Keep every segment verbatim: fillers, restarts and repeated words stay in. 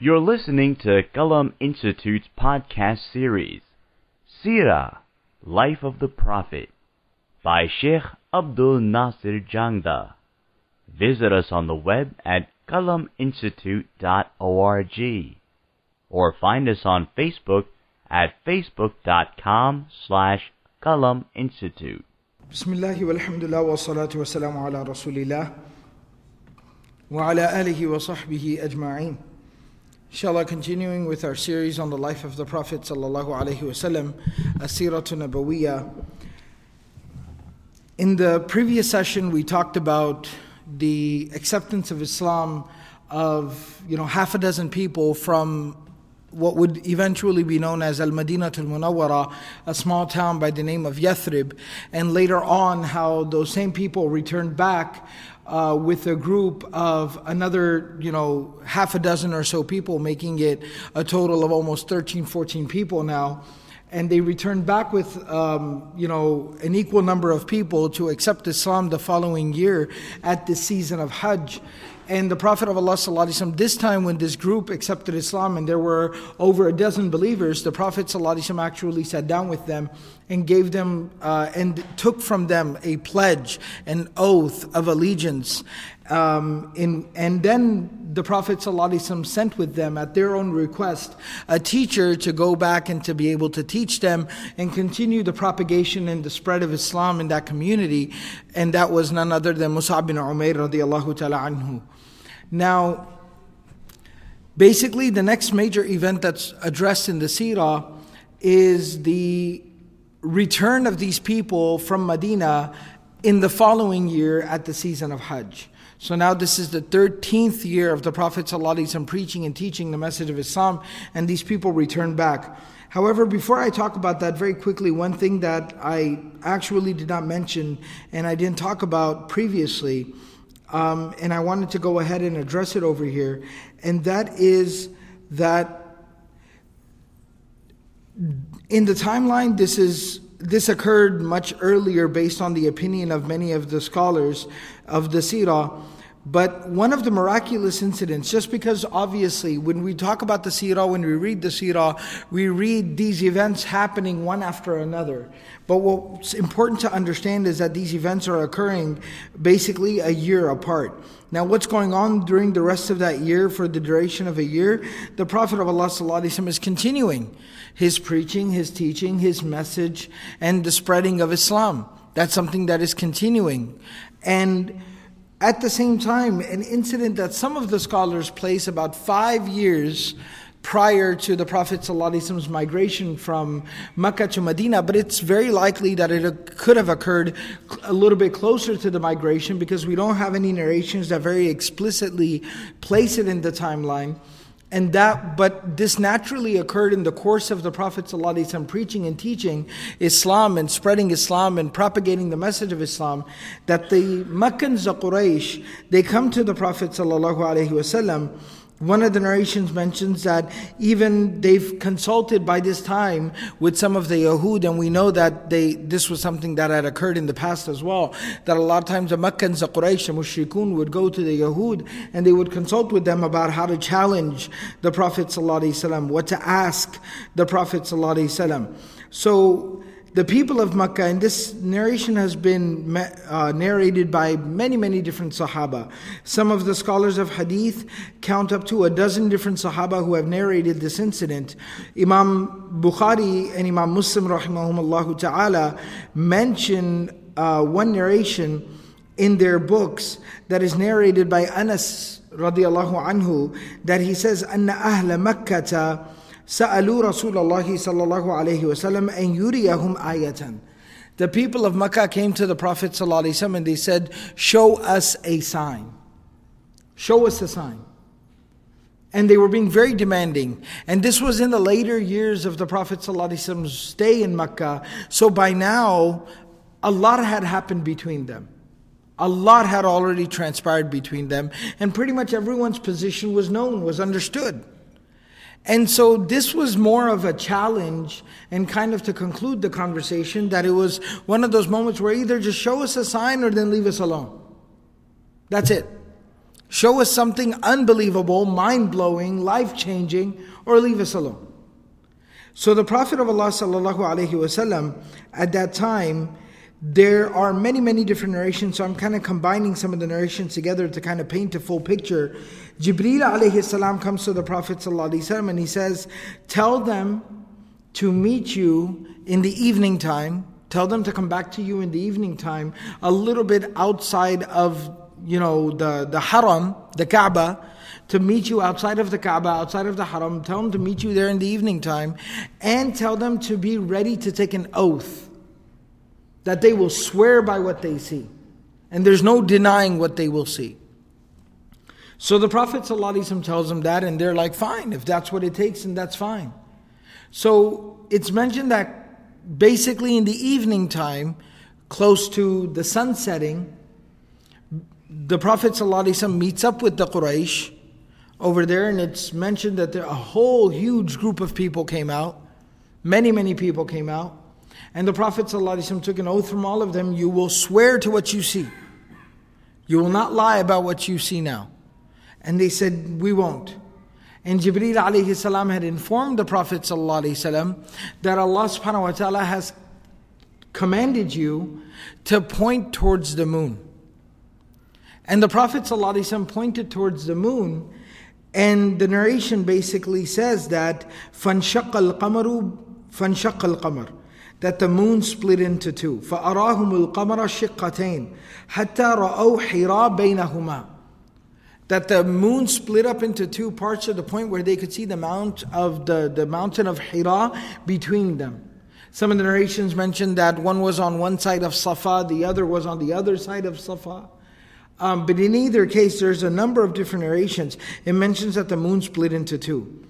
You're listening to Qalam Institute's podcast series, Sīrah, Life of the Prophet, by Sheikh Abdul Nasir Jangda. Visit us on the web at qalam institute dot org or find us on Facebook at facebook.com slash qalaminstitute. Bismillahi walhamdulillah wa salatu wa salamu ala rasulillah wa ala alihi wa sahbihi ajma'in. Inshallah, continuing with our series on the life of the Prophet sallallahu alaihi wasallam, As-Sirah An-Nabawiyyah. In the previous session, we talked about the acceptance of Islam of you know half a dozen people from what would eventually be known as Al-Madinatul Munawwara, a small town by the name of Yathrib, and later on how those same people returned back Uh, with a group of another, you know, half a dozen or so people, making it a total of almost thirteen, fourteen people now. And they returned back with, um, you know, an equal number of people to accept Islam the following year at the season of Hajj. And the Prophet of Allah sallallahu alaihi wasallam, this time when this group accepted Islam and there were over a dozen believers, the Prophet sallallahu alaihi wasallam actually sat down with them and gave them uh, and took from them a pledge, an oath of allegiance. Um, in, and then the Prophet ﷺ sent with them, at their own request, a teacher to go back and to be able to teach them and continue the propagation and the spread of Islam in that community. And that was none other than Musa ibn Umeir radiallahu ta'ala anhu. Now, basically the next major event that's addressed in the Sirah is the return of these people from Medina in the following year at the season of Hajj. So now this is the thirteenth year of the Prophet ﷺ preaching and teaching the message of Islam, and these people return back. However, before I talk about that, very quickly, one thing that I actually did not mention and I didn't talk about previously, um, and I wanted to go ahead and address it over here, and that is that in the timeline, this is This occurred much earlier based on the opinion of many of the scholars of the Sirah. But one of the miraculous incidents, just because obviously when we talk about the Sirah, when we read the Sirah, we read these events happening one after another. But what's important to understand is that these events are occurring basically a year apart. Now, what's going on during the rest of that year, for the duration of a year? The Prophet of Allah sallallahu alaihi wasallam is continuing his preaching, his teaching, his message, and the spreading of Islam. That's something that is continuing. And at the same time, an incident that some of the scholars place about five years prior to the Prophet ﷺ's migration from Mecca to Medina, but it's very likely that it could have occurred a little bit closer to the migration, because we don't have any narrations that very explicitly place it in the timeline. And that, but this naturally occurred in the course of the Prophet ﷺ preaching and teaching Islam and spreading Islam and propagating the message of Islam, that the Meccans of Quraysh, they come to the Prophet ﷺ. One of the narrations mentions that even they've consulted by this time with some of the Yahud, and we know that they this was something that had occurred in the past as well, that a lot of times the Meccans, the Quraysh, the Mushrikun would go to the Yahud and they would consult with them about how to challenge the Prophet ﷺ, what to ask the Prophet ﷺ. So the people of Mecca, and this narration has been uh, narrated by many, many different Sahaba. Some of the scholars of Hadith count up to a dozen different Sahaba who have narrated this incident. Imam Bukhari and Imam Muslim rahimahumullah ta'ala mention uh, one narration in their books that is narrated by Anas radiallahu anhu, that he says, أَنَّ أَهْلَ مَكَّةَ سألوا رسول الله صلى الله عليه وسلم أن يريهم آية. The people of Mecca came to the Prophet صلى الله عليه وسلم and they said, show us a sign. Show us a sign. And they were being very demanding. And this was in the later years of the Prophet صلى الله عليه وسلم's stay in Mecca. So by now, a lot had happened between them. A lot had already transpired between them. And pretty much everyone's position was known, was understood. And so this was more of a challenge, and kind of to conclude the conversation, that it was one of those moments where either just show us a sign or then leave us alone. That's it. Show us something unbelievable, mind-blowing, life-changing, or leave us alone. So the Prophet of Allah sallallahu alaihi wasallam at that time, there are many, many different narrations, so I'm kind of combining some of the narrations together to kind of paint a full picture. Jibreel alayhi salam comes to the Prophet sallallahu alaihi wasallam and he says, tell them to meet you in the evening time, tell them to come back to you in the evening time, a little bit outside of, you know, the, the haram, the Kaaba, to meet you outside of the Kaaba, outside of the haram, tell them to meet you there in the evening time, and tell them to be ready to take an oath that they will swear by what they see. And there's no denying what they will see. So the Prophet ﷺ tells them that, and they're like, fine, if that's what it takes, then that's fine. So it's mentioned that basically in the evening time, close to the sun setting, the Prophet ﷺ meets up with the Quraysh over there, and it's mentioned that there, a whole huge group of people came out. Many, many people came out. And the Prophet ﷺ took an oath from all of them, you will swear to what you see. You will not lie about what you see now. And they said, we won't. And Jibreel alayhi salam had informed the Prophet ﷺ that Allah subhanahu wa ta'ala has commanded you to point towards the moon. And the Prophet ﷺ pointed towards the moon, and the narration basically says that, فَانْشَقَّ الْقَمَرُ فَانْشَقَّ الْقَمَرُ, that the moon split into two. فَأَرَاهُمُ الْقَمَرَ شِقَّتَيْنِ حَتَّى رَأَوْا حِرَا بَيْنَهُمَا, that the moon split up into two parts to the point where they could see the mount of the, the mountain of Hira between them. Some of the narrations mention that one was on one side of Safa, the other was on the other side of Safa. Um, but in either case, there's a number of different narrations. It mentions that the moon split into two.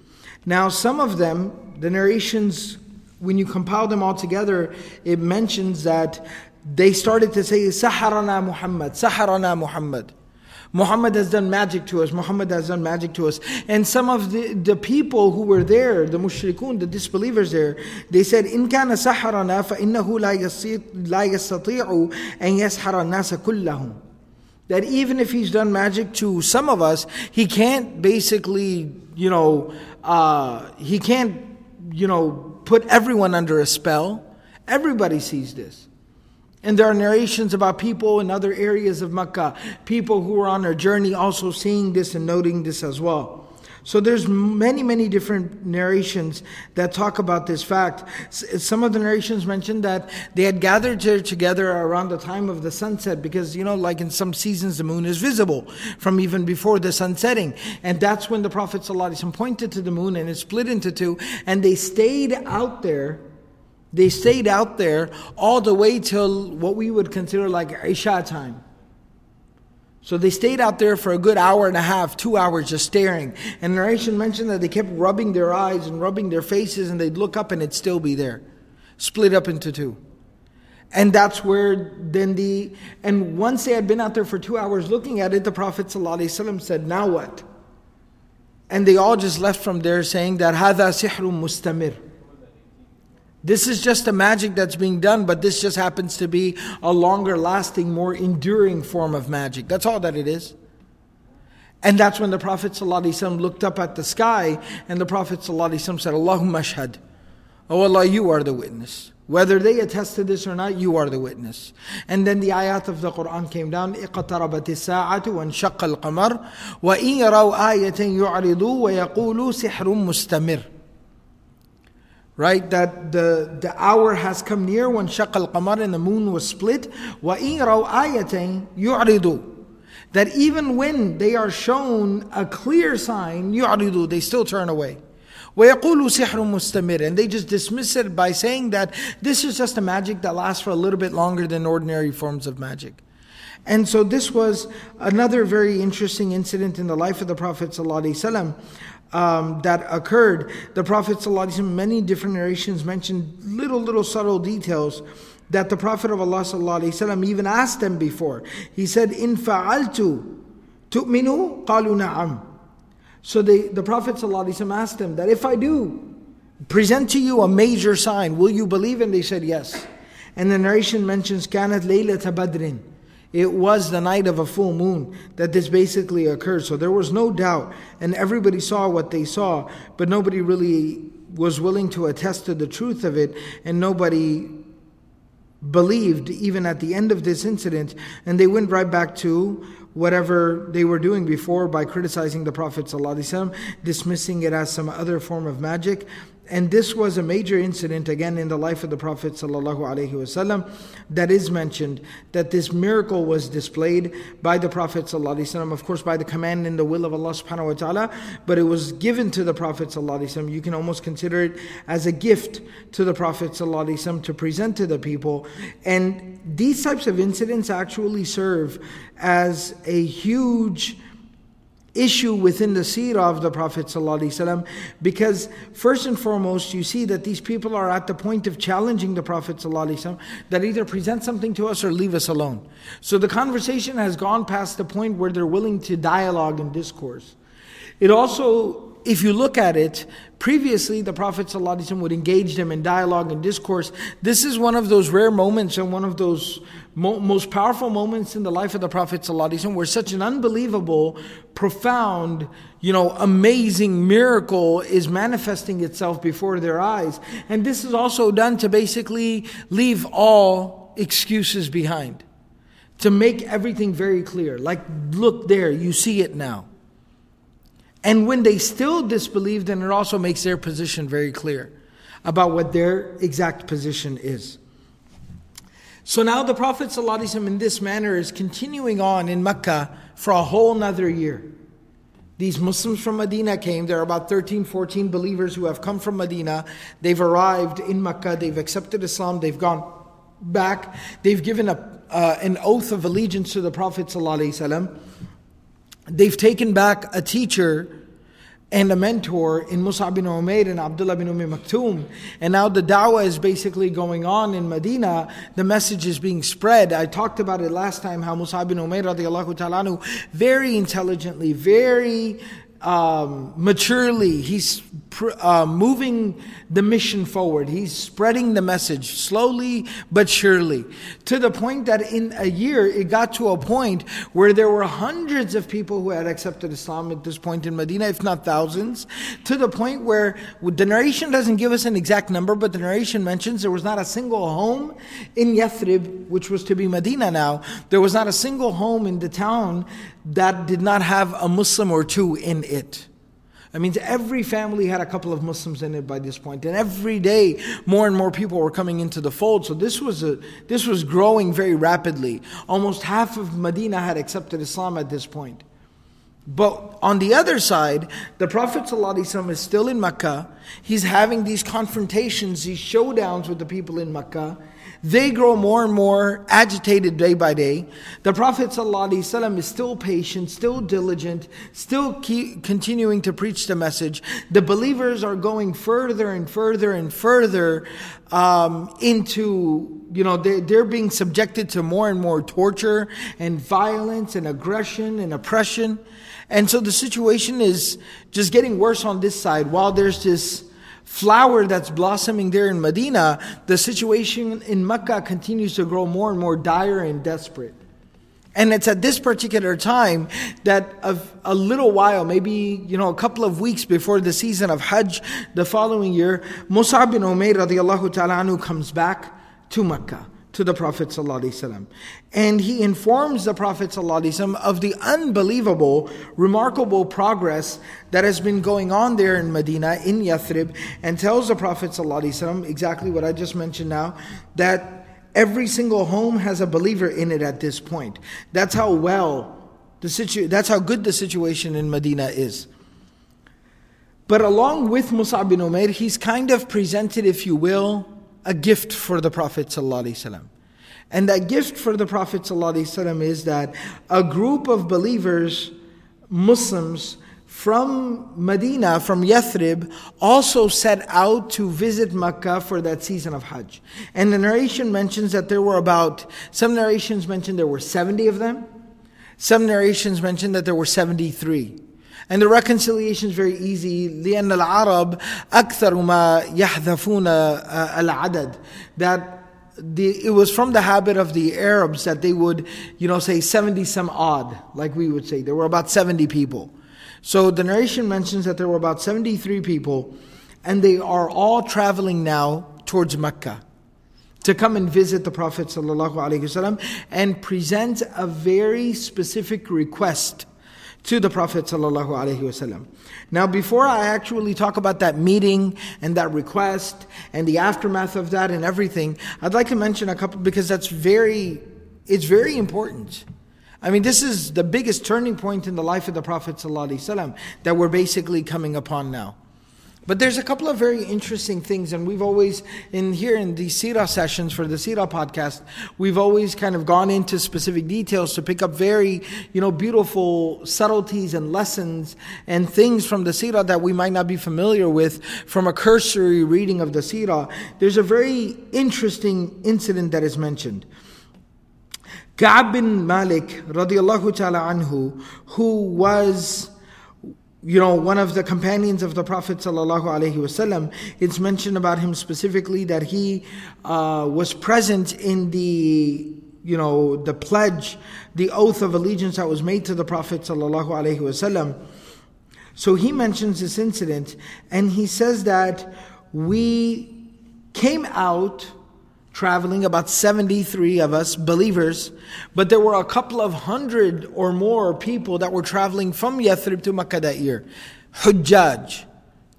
Now some of them, the narrations, when you compile them all together, it mentions that they started to say, Saharana Muhammad, Saharana Muhammad. Muhammad has done magic to us, Muhammad has done magic to us. And some of the, the people who were there, the mushrikun, the disbelievers there, they said, In kana saharana fa innahu la yastati'u an yashara an-nasa kullahum. That even if he's done magic to some of us, he can't basically, you know, uh, he can't, you know, put everyone under a spell. Everybody sees this. And there are narrations about people in other areas of Mecca, people who are on a journey also seeing this and noting this as well. So there's many, many different narrations that talk about this fact. Some of the narrations mention that they had gathered together around the time of the sunset, because, you know, like in some seasons the moon is visible from even before the sun setting. And that's when the Prophet ﷺ pointed to the moon and it split into two, and they stayed out there. They stayed out there all the way till what we would consider like Isha time. So they stayed out there for a good hour and a half, two hours just staring. And narration mentioned that they kept rubbing their eyes and rubbing their faces, and they'd look up and it'd still be there, split up into two. And that's where then the, and once they had been out there for two hours looking at it, the Prophet ﷺ said, now what? And they all just left from there saying that, Hada sihrun mustamir. This is just a magic that's being done, but this just happens to be a longer lasting, more enduring form of magic. That's all that it is. And that's when the Prophet ﷺ looked up at the sky, and the Prophet ﷺ said, Allahumma ashhad. Oh Allah, you are the witness. Whether they attest to this or not, you are the witness. And then the ayat of the Quran came down, اِقْتَرَبَتِ السَّاعَةُ وَانْشَقَّ الْقَمَرُ وَإِنْ يَرَوْا آيَةً يُعْرِضُوا وَيَقُولُوا سِحْرٌ مُسْتَمِرٌ. Right, that the, the hour has come near when shaqqa al-qamar, and the moon was split. وَإِنْ رَوْا آيَةً يُعْرِضُوا, that even when they are shown a clear sign, يُعْرِضُوا, they still turn away. وَيَقُولُوا سِحْرٌ مُسْتَمِرٌ, and they just dismiss it by saying that this is just a magic that lasts for a little bit longer than ordinary forms of magic. And so this was another very interesting incident in the life of the Prophet ﷺ. Um, that occurred. The Prophet ﷺ, many different narrations mentioned little, little subtle details that the Prophet of Allah ﷺ even asked them before. He said, In fa'altu tu'minu qalu na'am. So they, the Prophet ﷺ asked them that, if I do present to you a major sign, will you believe? And they said, yes. And the narration mentions, كانت ليلة بدر. It was the night of a full moon that this basically occurred. So there was no doubt, and everybody saw what they saw, but nobody really was willing to attest to the truth of it, and nobody believed even at the end of this incident, and they went right back to whatever they were doing before by criticizing the Prophet ﷺ, dismissing it as some other form of magic. And this was a major incident again in the life of the Prophet ﷺ that is mentioned, that this miracle was displayed by the Prophet ﷺ, of course by the command and the will of Allah subhanahu wa ta'ala, but it was given to the Prophet ﷺ. You can almost consider it as a gift to the Prophet ﷺ to present to the people. And these types of incidents actually serve as a huge issue within the seerah of the Prophet ﷺ, because first and foremost you see that these people are at the point of challenging the Prophet ﷺ, that either present something to us or leave us alone. So the conversation has gone past the point where they're willing to dialogue and discourse. It also, if you look at it, previously the Prophet ﷺ would engage them in dialogue and discourse. This is one of those rare moments and one of those mo most powerful moments in the life of the Prophet ﷺ, where such an unbelievable, profound, you know, amazing miracle is manifesting itself before their eyes. And this is also done to basically leave all excuses behind, to make everything very clear. Like, look there, you see it now. And when they still disbelieve, then it also makes their position very clear about what their exact position is. So now the Prophet ﷺ in this manner is continuing on in Mecca for a whole nother year. These Muslims from Medina came. There are about thirteen, fourteen believers who have come from Medina. They've arrived in Mecca. They've accepted Islam. They've gone back. They've given a, uh, an oath of allegiance to the Prophet ﷺ. They've taken back a teacher and a mentor in Musa ibn Umeir and Abdullah bin Umm Maktoum. And now the da'wah is basically going on in Medina. The message is being spread. I talked about it last time, how Musa ibn Umeir radiallahu ta'ala anhu, very intelligently, very um, maturely, he's pr uh, moving the mission forward. He's spreading the message slowly but surely, to the point that in a year it got to a point where there were hundreds of people who had accepted Islam at this point in Medina, if not thousands, to the point where the narration doesn't give us an exact number, but the narration mentions there was not a single home in Yathrib, which was to be Medina now, there was not a single home in the town that did not have a Muslim or two in it. That means every family had a couple of Muslims in it by this point, and every day more and more people were coming into the fold. So this was a this was growing very rapidly. Almost half of Medina had accepted Islam at this point. But on the other side, the Prophet ﷺ is still in Mecca. He's having these confrontations, these showdowns with the people in Mecca. They grow more and more agitated day by day. The Prophet ﷺ is still patient, still diligent, still keep continuing to preach the message. The believers are going further and further and further um, into, you know, they, they're being subjected to more and more torture and violence and aggression and oppression. And so the situation is just getting worse on this side. While there's this flower that's blossoming there in Medina, the situation in Mecca continues to grow more and more dire and desperate. And it's at this particular time that a, a little while, maybe you know a couple of weeks before the season of Hajj, the following year, Musa ibn Umeir radiallahu ta'ala anhu comes back to Mecca, to the Prophet ﷺ. And he informs the Prophet ﷺ of the unbelievable, remarkable progress that has been going on there in Medina, in Yathrib, and tells the Prophet ﷺ exactly what I just mentioned now, that every single home has a believer in it at this point. That's how well, the situ that's how good the situation in Medina is. But along with Musa ibn Umeir, he's kind of presented, if you will, a gift for the Prophet ﷺ. And that gift for the Prophet ﷺ is that a group of believers, Muslims, from Medina, from Yathrib, also set out to visit Mecca for that season of Hajj. And the narration mentions that there were about, some narrations mentioned there were seventy of them. Some narrations mentioned that there were seventy-three. And the reconciliation is very easy. لأن العرب أكثر ما يحذفون العدد. That the, it was from the habit of the Arabs that they would, you know, say seventy some odd, like we would say. There were about seventy people. So the narration mentions that there were about seventy-three people, and they are all traveling now towards Mecca to come and visit the Prophet ﷺ and present a very specific request to the Prophet ﷺ. Now, before I actually talk about that meeting and that request and the aftermath of that and everything, I'd like to mention a couple, because that's very, it's very important. I mean, this is the biggest turning point in the life of the Prophet ﷺ that we're basically coming upon now. But there's a couple of very interesting things, and we've always, in here in the Sīrah sessions for the Sīrah podcast, we've always kind of gone into specific details to pick up very, you know, beautiful subtleties and lessons and things from the Sīrah that we might not be familiar with from a cursory reading of the Sīrah. There's a very interesting incident that is mentioned. Ka'b bin Malik, radiyallahu ta'ala anhu, who was, you know, one of the companions of the Prophet ﷺ, it's mentioned about him specifically that he uh, was present in the, you know, the pledge, the oath of allegiance that was made to the Prophet ﷺ. So he mentions this incident, and he says that we came out traveling, about seventy-three of us, believers, but there were a couple of hundred or more people that were traveling from Yathrib to Makkah that year. Hujjaj,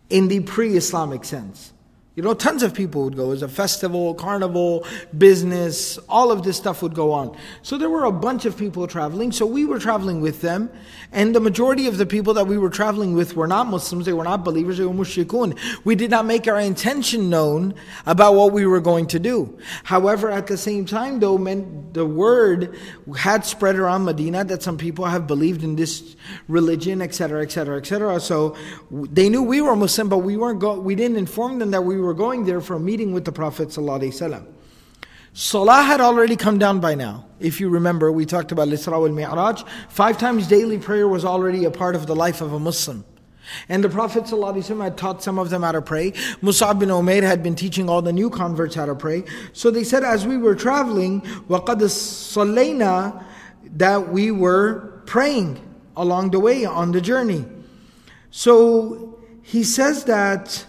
in the pre-Islamic sense. You know, tons of people would go. It was a festival, carnival, business, all of this stuff would go on. So there were a bunch of people traveling, so we were traveling with them, and the majority of the people that we were traveling with were not Muslims, they were not believers, they were mushrikun. We did not make our intention known about what we were going to do. However, at the same time though, meant the word had spread around Medina that some people have believed in this religion, et cetera, et cetera, et cetera. So they knew we were Muslim, but we weren't. Go- we didn't inform them that we were We're going there for a meeting with the Prophet ﷺ. Salah had already come down by now. If you remember, we talked about Isra wal Mi'raj. Five times daily prayer was already a part of the life of a Muslim. And the Prophet ﷺ had taught some of them how to pray. Musa ibn Umeir had been teaching all the new converts how to pray. So they said, as we were traveling, وَقَدْ صَلَّيْنَا, that we were praying along the way, on the journey. So he says that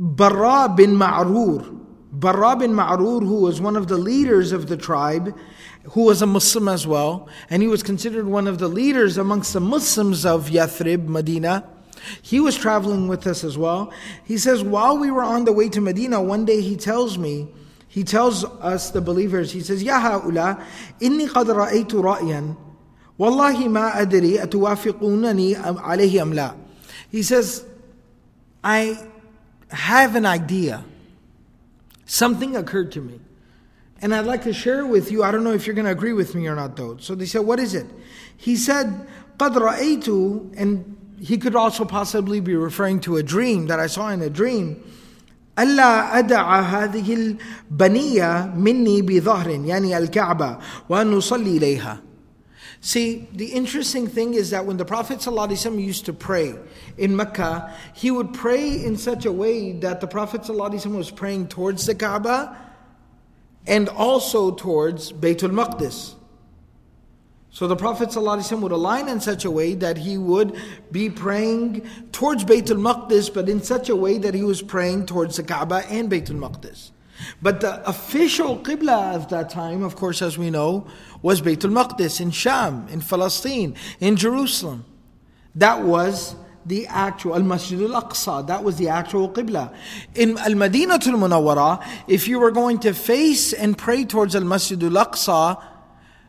Bara' bin Ma'rur, Bara' bin Ma'rur, who was one of the leaders of the tribe, who was a Muslim as well, and he was considered one of the leaders amongst the Muslims of Yathrib, Medina. He was traveling with us as well. He says, while we were on the way to Medina, one day he tells me, he tells us, the believers, he says, Ya ha'ula, inni qad ra'aytu ra'yan, wallahi ma adri atuwafiqunani alayhi am la. He says, I have an idea. Something occurred to me, and I'd like to share it with you. I don't know if you're going to agree with me or not though. So they said, what is it? He said, قَدْ رَأَيْتُ, and he could also possibly be referring to a dream that I saw in a dream. أَلَّا أَدَعَ هَذِهِ الْبَنِيَّةِ مِنِّي بِظَهْرٍ يعني الكعبة وَنُصَلِّي إليها. See, the interesting thing is that when the Prophet ﷺ used to pray in Mecca, he would pray in such a way that the Prophet ﷺ was praying towards the Kaaba and also towards Baytul Maqdis. So the Prophet ﷺ would align in such a way that he would be praying towards Baytul Maqdis, but in such a way that he was praying towards the Kaaba and Baytul Maqdis. But the official Qibla of that time, of course, as we know, was Baytul Maqdis in Sham, in Palestine, in Jerusalem. That was the actual Al-Masjid al-Aqsa. That was the actual Qibla. In Al-Madinatul Munawwara, if you were going to face and pray towards Al-Masjid al-Aqsa,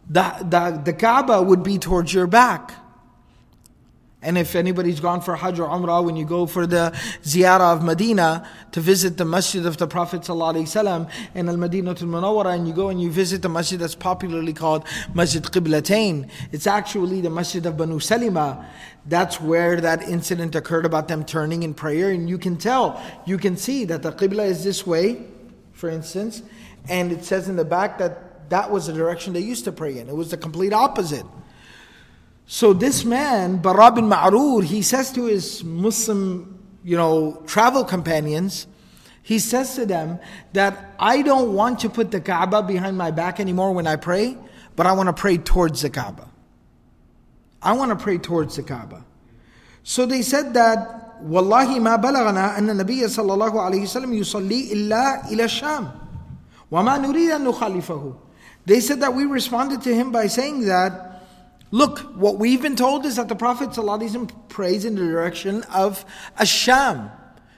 the, the, the Kaaba would be towards your back. And if anybody's gone for Hajj or Umrah, when you go for the ziyarah of Medina to visit the Masjid of the Prophet ﷺ in Al-Madinatul Munawwara, and you go and you visit the Masjid that's popularly called Masjid Qiblatain, it's actually the Masjid of Banu Salima. That's where that incident occurred about them turning in prayer, and you can tell, you can see that the Qibla is this way, for instance, and it says in the back that that was the direction they used to pray in. It was the complete opposite. So this man, Bara' bin Ma'rur, he says to his Muslim, you know, travel companions, He says to them that I don't want to put the Kaaba behind my back anymore when I pray, but I want to pray towards the Kaaba. I want to pray towards the Kaaba. So they said that, Wallahi ma balagana anna Nabiya sallallahu alayhi wasallam yusalli illa ila sham. Wa ma nurid an nukhalifahu. They said that we responded to him by saying that, look, what we've been told is that the Prophet ﷺ prays in the direction of As-Sham.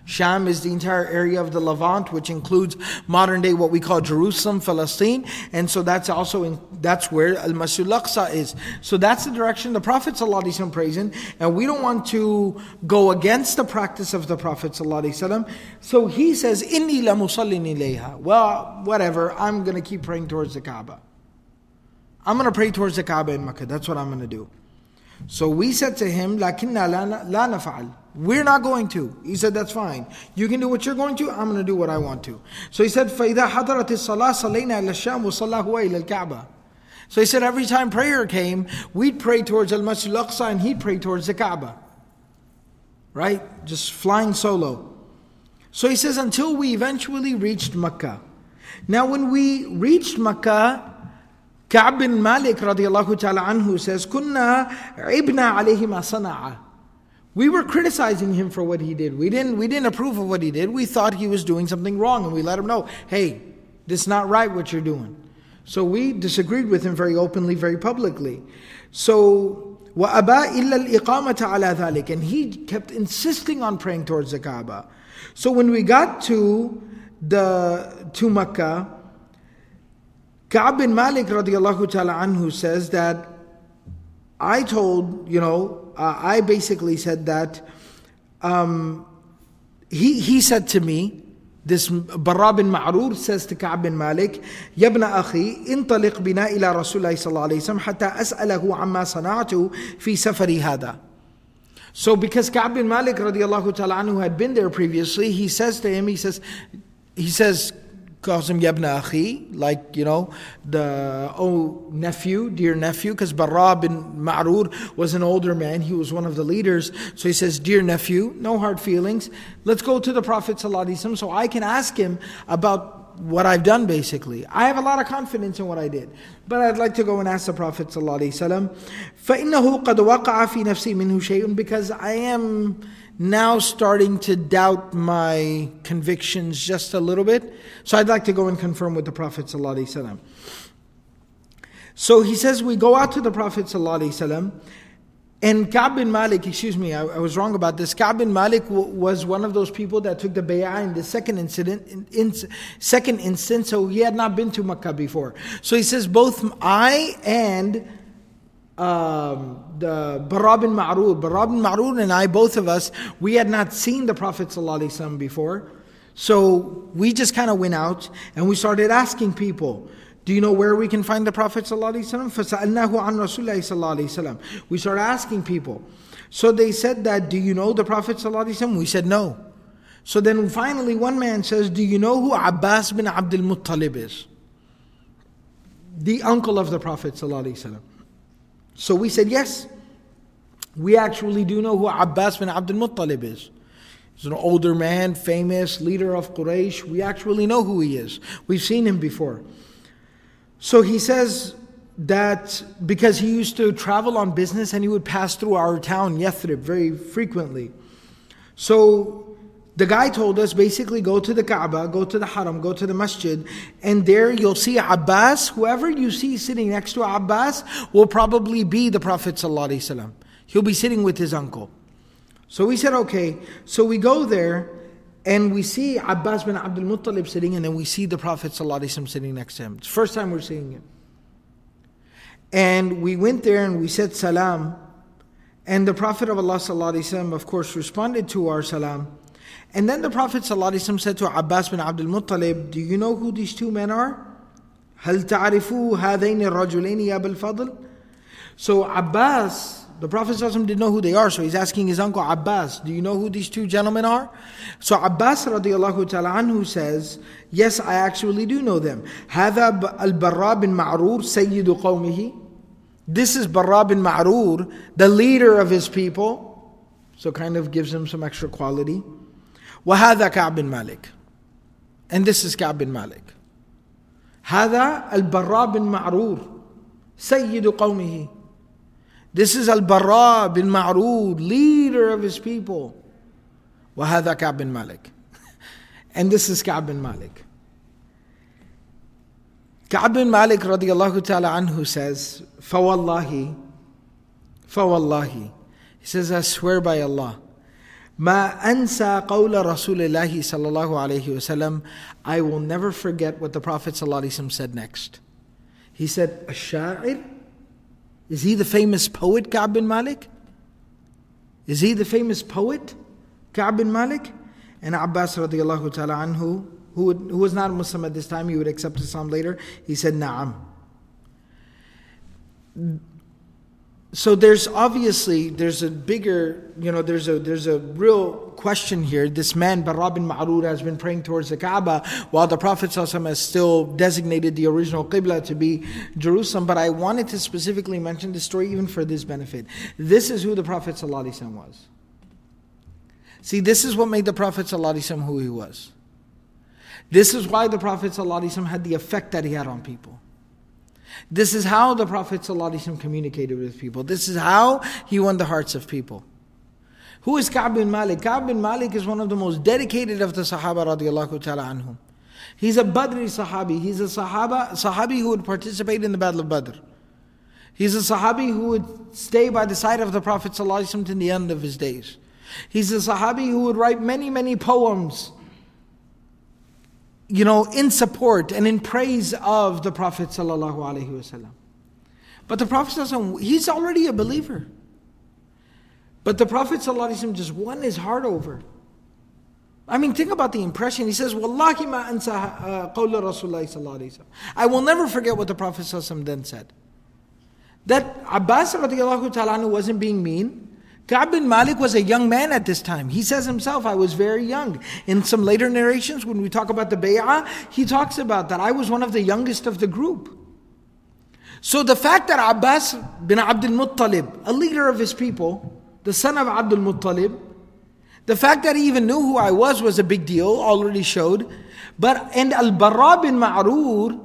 Sham is the entire area of the Levant, which includes modern day what we call Jerusalem, Palestine, and so that's also in, that's where Al-Masjid al-Aqsa is. So that's the direction the Prophet ﷺ prays in, and we don't want to go against the practice of the Prophet ﷺ. So he says, "Inni la musallin ilayha." Well, whatever. I'm going to keep praying towards the Kaaba. I'm going to pray towards the Kaaba in Makkah. That's what I'm going to do. So we said to him, "Lakinna la naf'al." We're not going to. He said, that's fine. You can do what you're going to, I'm going to do what I want to. So he said, فَإِذَا حَضَرَتِ الصَّلَاةِ صَلَيْنَا إِلَى الشَّامِ وَصَلَّى هُوَ إِلَى الْكَعْبَةِ. So he said, every time prayer came, we'd pray towards Al-Masjid al-Aqsa and he'd pray towards the Kaaba. Right? Just flying solo. So he says, until we eventually reached Makkah. Now when we reached Makkah, Ka'b bin Malik radiallahu ta'ala anhu says, كُنَّا عِبْنَا عَلَيْهِ مَا صَنَعَ. We were criticizing him for what he did. We didn't, we didn't approve of what he did. We thought he was doing something wrong, and we let him know, hey, this is not right what you're doing. So we disagreed with him very openly, very publicly. So, وَأَبَا إِلَّا الْإِقَامَةَ عَلَى ذَلِكَ. And he kept insisting on praying towards the Kaaba. So when we got to, the, to Makkah, Ka'b bin Malik radiallahu ta'ala anhu says that, I told, you know, Uh, I basically said that, um, he, he said to me, this Bara' bin Ma'rur says to Ka'b bin Malik, يَا بْنَ أَخِي انطلق بنا إلى رسول الله صلى الله عليه وسلم حتى أسأله عما صنعته في سفري هذا. So because Ka'b bin Malik radiallahu ta'ala anhu had been there previously, he says to him, he says, he says, calls him Yabna Akhi, like, you know, the, oh, nephew, dear nephew, because Bara' bin Ma'rur was an older man, he was one of the leaders, so he says, dear nephew, no hard feelings, let's go to the Prophet ﷺ so I can ask him about what I've done, basically. I have a lot of confidence in what I did, but I'd like to go and ask the Prophet ﷺ, فَإِنَّهُ قَدْ وَقَعَ فِي نَفْسِي مِنْهُ شَيْءٌ, because I am now starting to doubt my convictions just a little bit. So I'd like to go and confirm with the Prophet ﷺ. So he says, we go out to the Prophet ﷺ, and Ka'b bin Malik, excuse me, I, I was wrong about this. Ka'b bin Malik w- was one of those people that took the bay'ah in the second incident, in, in, second instance, so he had not been to Makkah before. So he says, both I and Um, the Bara' bin Ma'rur, Bara' bin Ma'rur and I, both of us, we had not seen the Prophet ﷺ before. So we just kind of went out and we started asking people, do you know where we can find the Prophet ﷺ? فَسَأَلْنَاهُ عَنْ رَسُولِ اللَّهِ ﷺ. We started asking people. So they said that, do you know the Prophet ﷺ? We said no. So then finally one man says, do you know who Abbas bin Abdul Muttalib is? The uncle of the Prophet ﷺ. So we said, yes, we actually do know who Abbas bin Abdul Muttalib is. He's an older man, famous, leader of Quraysh. We actually know who he is. We've seen him before. So he says that because he used to travel on business and he would pass through our town, Yathrib, very frequently. So the guy told us, basically, go to the Kaaba, go to the Haram, go to the Masjid, and there you'll see Abbas. Whoever you see sitting next to Abbas will probably be the Prophet ﷺ. He'll be sitting with his uncle. So we said, okay. So we go there, and we see Abbas bin Abdul Muttalib sitting, and then we see the Prophet ﷺ sitting next to him. It's the first time we're seeing him. And we went there, and we said salam. And the Prophet of Allah ﷺ, of course, responded to our salam. And then the Prophet ﷺ said to Abbas bin Abdul Muttalib, do you know who these two men are? هَلْ تَعْرِفُوا هَذَيْنِ الرَّجُلَيْنِ يَا أَبَا الْفَضْلِ. So Abbas, the Prophet ﷺ didn't know who they are, so he's asking his uncle Abbas, do you know who these two gentlemen are? So Abbas radiallahu ta'ala anhu says, yes, I actually do know them. هَذَا الْبَرَّا بِن مَعْرُور سَيِّدُ قَوْمِهِ. This is Bara' bin Ma'rur, the leader of his people. So kind of gives him some extra quality. وَهَذَا كَعْبٍ مَالِكٍ. And this is Ka'b bin Malik. هذا البراء بن معرور سيد قومه. This is Al-Bara' bin Ma'rur, leader of his people. وَهَذَا Ka'b bin Malik. And this is Ka'b bin Malik. Ka'b bin Malik radiyallahu ta'ala anhu says, فَوَاللَّهِ فَوَاللَّهِ He says, I swear by Allah. مَا أَنْسَى قَوْلَ رَسُولِ اللَّهِ صَلَّى اللَّهُ عَلَيْهِ وَسَلَّمَ I will never forget what the Prophet sallallahu alayhi wa sallam said next. He said, الشاعر Is he the famous poet, Ka'b bin Malik? Is he the famous poet, Ka'b bin Malik? And Abbas radiallahu ta'ala anhu, who, would, who was not a Muslim at this time, he would accept Islam later, he said, Na'am. So there's obviously, there's a bigger, you know, there's a there's a real question here. This man, Bara' bin Ma'rur, has been praying towards the Kaaba, while the Prophet ﷺ has still designated the original Qibla to be Jerusalem. But I wanted to specifically mention this story even for this benefit. This is who the Prophet ﷺ was. See, this is what made the Prophet ﷺ who he was. This is why the Prophet ﷺ had the effect that he had on people. This is how the Prophet ﷺ communicated with people. This is how he won the hearts of people. Who is Ka'b bin Malik? Ka'b bin Malik is one of the most dedicated of the Sahaba radiyallahu ta'ala anhum. He's a Badri Sahabi. He's a Sahaba, Sahabi who would participate in the Battle of Badr. He's a Sahabi who would stay by the side of the Prophet ﷺ to the end of his days. He's a Sahabi who would write many, many poems, you know, in support and in praise of the Prophet sallallahu alaihi wasallam. But the Prophet sallallahu alaihi wasallam, he's already a believer. But the Prophet sallallahu alaihi wasallam just won his heart over. I mean, think about the impression. He says, Wallahi ma ansa qawla Rasulullah sallallahu alaihi wasallam. I will never forget what the Prophet sallallahu alaihi wasallam then said. That Abbas radiyallahu ta'ala wasn't being mean. Ka'b bin Malik was a young man at this time. He says himself, I was very young. In some later narrations, when we talk about the bay'ah, he talks about that. I was one of the youngest of the group. So the fact that Abbas bin Abdul Muttalib, a leader of his people, the son of Abdul Muttalib, the fact that he even knew who I was was a big deal, already showed. But and Al-Bara' bin Ma'rur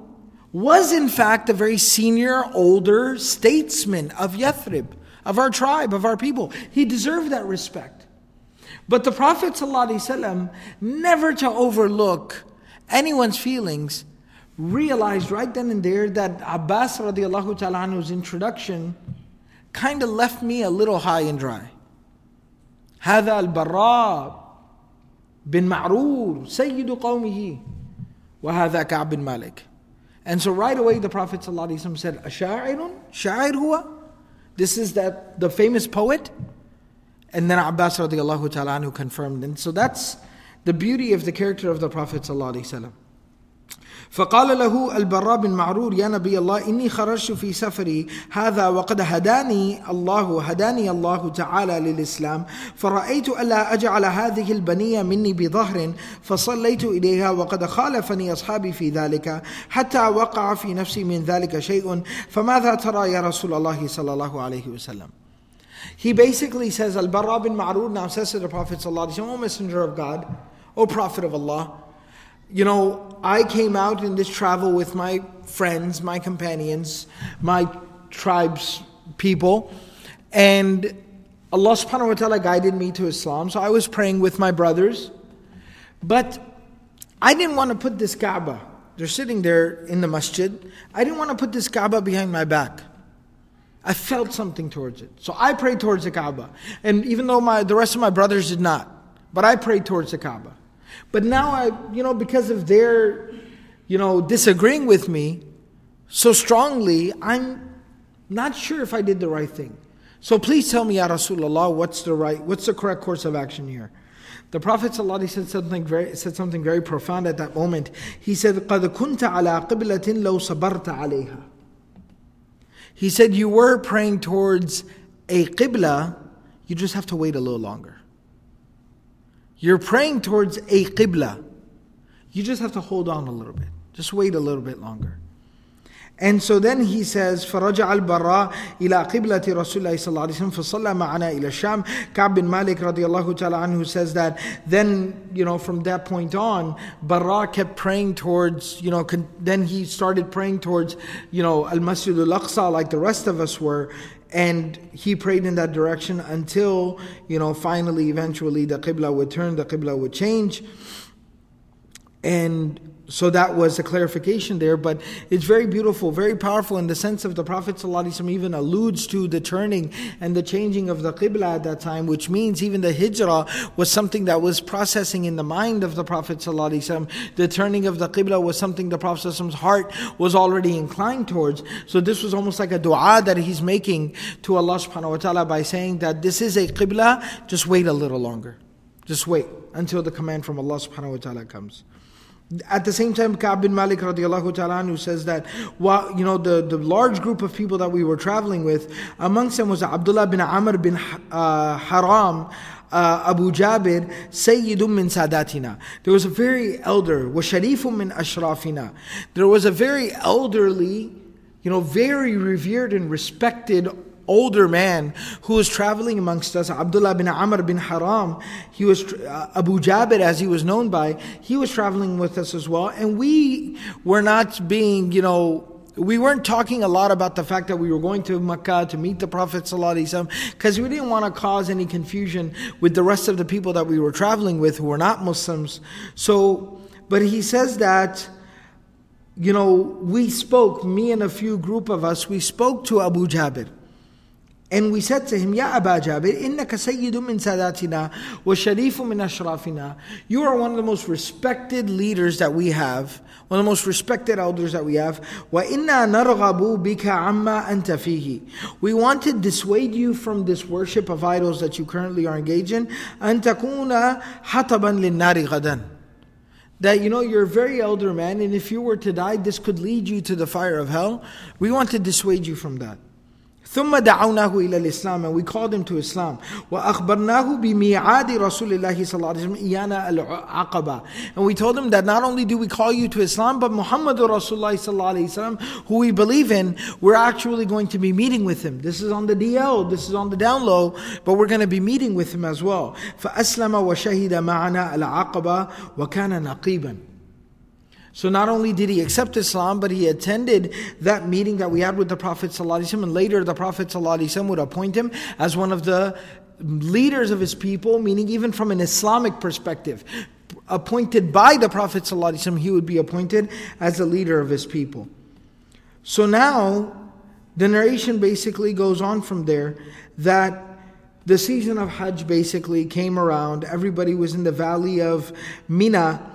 was in fact a very senior, older statesman of Yathrib, of our tribe, of our people. He deserved that respect. But the Prophet ﷺ, never to overlook anyone's feelings, realized right then and there that Abbas radiallahu ta'ala anhu's introduction kind of left me a little high and dry. هذا البراء بن معرور سيد قومه وهذا كعب بن مالك. And so right away the Prophet ﷺ said, أشاعر شاعر هو? This is that the famous poet. And then Abbas radiallahu ta'ala anhu confirmed. And so that's the beauty of the character of the Prophet sallallahu alayhi wa sallam. فَقَالَ لَهُ الْبَرَّاءُ بِنْ مَعْرُورٍ يَا نَبِيَ اللَّهِ إِنِّي خَرَجْتُ فِي سَفَرِي هَذَا وَقَدْ هَدَانِي اللَّهُ هَدَانِيَ اللَّهُ تَعَالَى لِلْإِسْلَامِ فَرَأَيْتُ أَلَّا أَجْعَلَ هَذِهِ الْبَنِيَّةَ مِنِّي بِظَهْرٍ فَصَلَّيْتُ إِلَيْهَا وَقَدْ خَالَفَنِي أَصْحَابِي فِي ذَلِكَ حَتَّى وَقَعَ فِي نَفْسِي مِنْ ذَلِكَ شَيْءٌ فَمَاذَا تَرَى يَا رَسُولَ اللَّهِ صَلَّى اللَّهُ عَلَيْهِ وَسَلَّمَ He basically says, Al-Bara' bin Ma'rur now says to the Prophet sallallahu alaihi wasallam, O Messenger of God, O Prophet of Allah, you know, I came out in this travel with my friends, my companions, my tribe's people, and Allah subhanahu wa ta'ala guided me to Islam, so I was praying with my brothers, but I didn't want to put this Kaaba, they're sitting there in the masjid, I didn't want to put this Kaaba behind my back. I felt something towards it. So I prayed towards the Kaaba. And even though my the rest of my brothers did not, but I prayed towards the Kaaba. But now I, you know, because of their, you know, disagreeing with me so strongly, I'm not sure if I did the right thing. So please tell me, Ya Rasulullah, what's the right, what's the correct course of action here? The Prophet ﷺ said something very said something very profound at that moment. He said, قَدْ كُنْتَ عَلَىٰ قِبْلَةٍ لَوْ صَبَرْتَ عَلَيْهَا He said, you were praying towards a qibla, you just have to wait a little longer. You're praying towards a qibla, you just have to hold on a little bit. Just wait a little bit longer. And so then he says, فَرَجَعَ الْبَرَّاءُ إِلَىٰ قِبْلَةِ رَسُولِ اللَّهِ صَلَّى اللَّهُ عَلَيْهِ وَسَلَّمَ فَصَلَّى مَعَنَا إِلَى الشَّامِ. Ka'b bin Malik radiallahu ta'ala anhu says that then, you know, from that point on, Bara' kept praying towards, you know, con- then he started praying towards, you know, Al-Masjid al-Aqsa like the rest of us were. And he prayed in that direction until, you know, finally, eventually the Qibla would turn, the Qibla would change. And so that was the clarification there, but it's very beautiful, very powerful in the sense of the Prophet ﷺ even alludes to the turning and the changing of the Qibla at that time, which means even the Hijrah was something that was processing in the mind of the Prophet ﷺ. The turning of the Qibla was something the Prophet ﷺ's heart was already inclined towards. So this was almost like a dua that he's making to Allah subhanahu wa ta'ala by saying that this is a Qibla, just wait a little longer. Just wait until the command from Allah subhanahu wa ta'ala comes. At the same time, Ka'b bin Malik radiallahu ta'ala who says that, well, you know, the, the large group of people that we were traveling with, amongst them was Abdullah bin Amr bin uh, Haram, uh, Abu Jabir, Sayyidun min Sadatina. There was a very elder, wa Sharifun min Ashrafina. There was a very elderly, you know, very revered and respected older man who was traveling amongst us, Abdullah bin Amr bin Haram. He was uh, Abu Jabir, as he was known by. He was traveling with us as well, and we were not being, you know, we weren't talking a lot about the fact that we were going to Makkah to meet the Prophet ﷺ, because we didn't want to cause any confusion with the rest of the people that we were traveling with who were not Muslims. So, but he says that, you know, we spoke, me and a few group of us, we spoke to Abu Jabir. And we said to him, Ya Aba Jabir, innaka sayyidun min sadatina wa sharifun min ashrafina. You are one of the most respected leaders that we have, one of the most respected elders that we have. Wa inna narghabu bika amma anta fihi. We want to dissuade you from this worship of idols that you currently are engaged in. An takuna hataban linnari ghadan. That, you know, you're a very elder man, and if you were to die, this could lead you to the fire of hell. We want to dissuade you from that. ثم دعوناه إلى الإسلام, and we called him to Islam. وأخبرناه بميعاد رسول الله صلى الله عليه وسلم إيانا العقبة, and we told him that not only do we call you to Islam, but Muhammad Rasulullah صلى الله عليه وسلم, who we believe in, we're actually going to be meeting with him. This is on the D L, this is on the down low, but we're going to be meeting with him as well. فأسلم وشهد معنا العقبة وكان نقيبا. So not only did he accept Islam, but he attended that meeting that we had with the Prophet ﷺ, and later the Prophet ﷺ would appoint him as one of the leaders of his people, meaning even from an Islamic perspective, appointed by the Prophet ﷺ, he would be appointed as the leader of his people. So now, the narration basically goes on from there, that the season of Hajj basically came around, everybody was in the valley of Mina.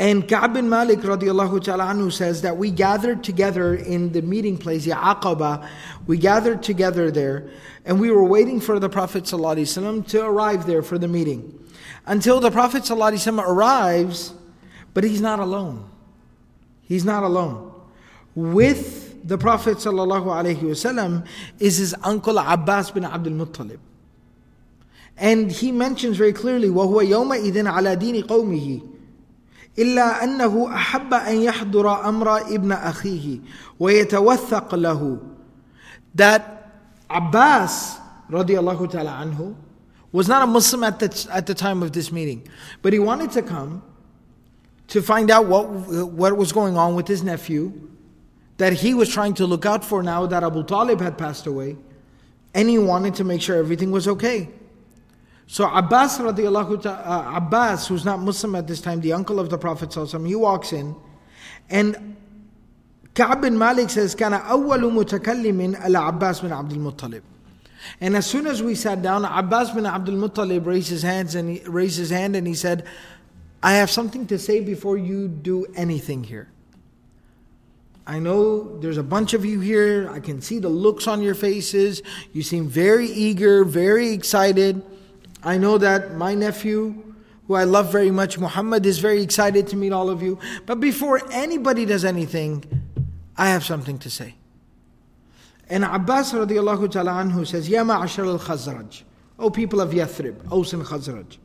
And Ka'b bin Malik radiallahu ta'ala anhu says that we gathered together in the meeting place, Ya'aqaba. We gathered together there, and we were waiting for the Prophet ﷺ to arrive there for the meeting. Until the Prophet ﷺ arrives, but he's not alone. He's not alone. With the Prophet ﷺ is his uncle Abbas bin Abdul Muttalib. And he mentions very clearly, وَهُوَ يَوْمَئِذٍ عَلَى دِينِ قَوْمِهِ إلا أنه أحب أن يحضر أمر ابن أخيه ويتوثق له. That Abbas radiallahu ta'ala anhu was not a Muslim at the, at the time of this meeting, but he wanted to come to find out what, what was going on with his nephew that he was trying to look out for now that Abu Talib had passed away, and he wanted to make sure everything was okay. So Abbas radiallahu ta'ala, uh, Abbas, who's not Muslim at this time, the uncle of the Prophet ﷺ, he walks in, and Ka'b bin Malik says, "Kana awwalu mutakallimin ala Abbas bin Abdul Muttalib." And as soon as we sat down, Abbas bin Abdul Muttalib raised his hands and he raised his hand and he said, "I have something to say before you do anything here. I know there's a bunch of you here. I can see the looks on your faces. You seem very eager, very excited. I know that my nephew, who I love very much, Muhammad, is very excited to meet all of you. But before anybody does anything, I have something to say." And Abbas radiallahu ta'ala anhu says, "Ya ma'ashar al-Khazraj, O people of Yathrib, Aus and Khazraj."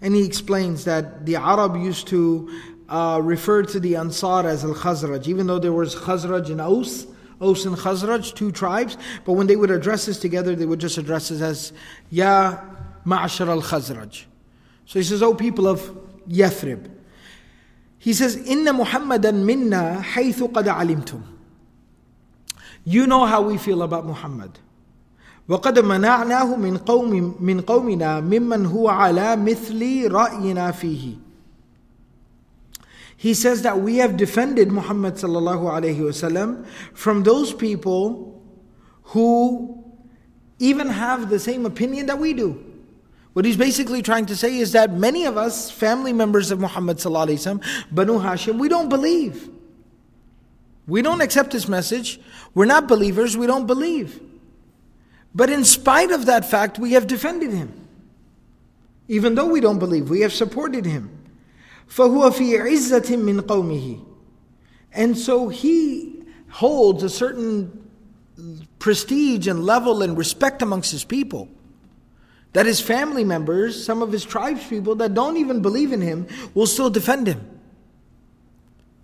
And he explains that the Arab used to uh, referred to the Ansar as Al-Khazraj, even though there was Khazraj and Aus, Aus and Khazraj, two tribes, but when they would address us together, they would just address us as Ya Ma'ashar Al-Khazraj. So he says, O people of Yathrib. He says, Inna Muhammadan minna haythu qad alimtum. You know how we feel about Muhammad. وَقَدْ مَنَعْنَاهُ مِنْ, قوم مِنْ قَوْمِنَا مِمَّنْ هُوَ عَلَى مِثْلِ رَأْيِنَا فِيهِ. He says that we have defended Muhammad sallallahu alayhi wasallam from those people who even have the same opinion that we do. What he's basically trying to say is that many of us, family members of Muhammad sallallahu alayhi wasallam, Banu Hashim, we don't believe. We don't accept his message. We're not believers, we don't believe. But in spite of that fact, we have defended him. Even though we don't believe, we have supported him. فَهُوَ فِي عِزَّةٍ مِّن قَوْمِهِ. And so he holds a certain prestige and level and respect amongst his people, that his family members, some of his tribe's people that don't even believe in him, will still defend him.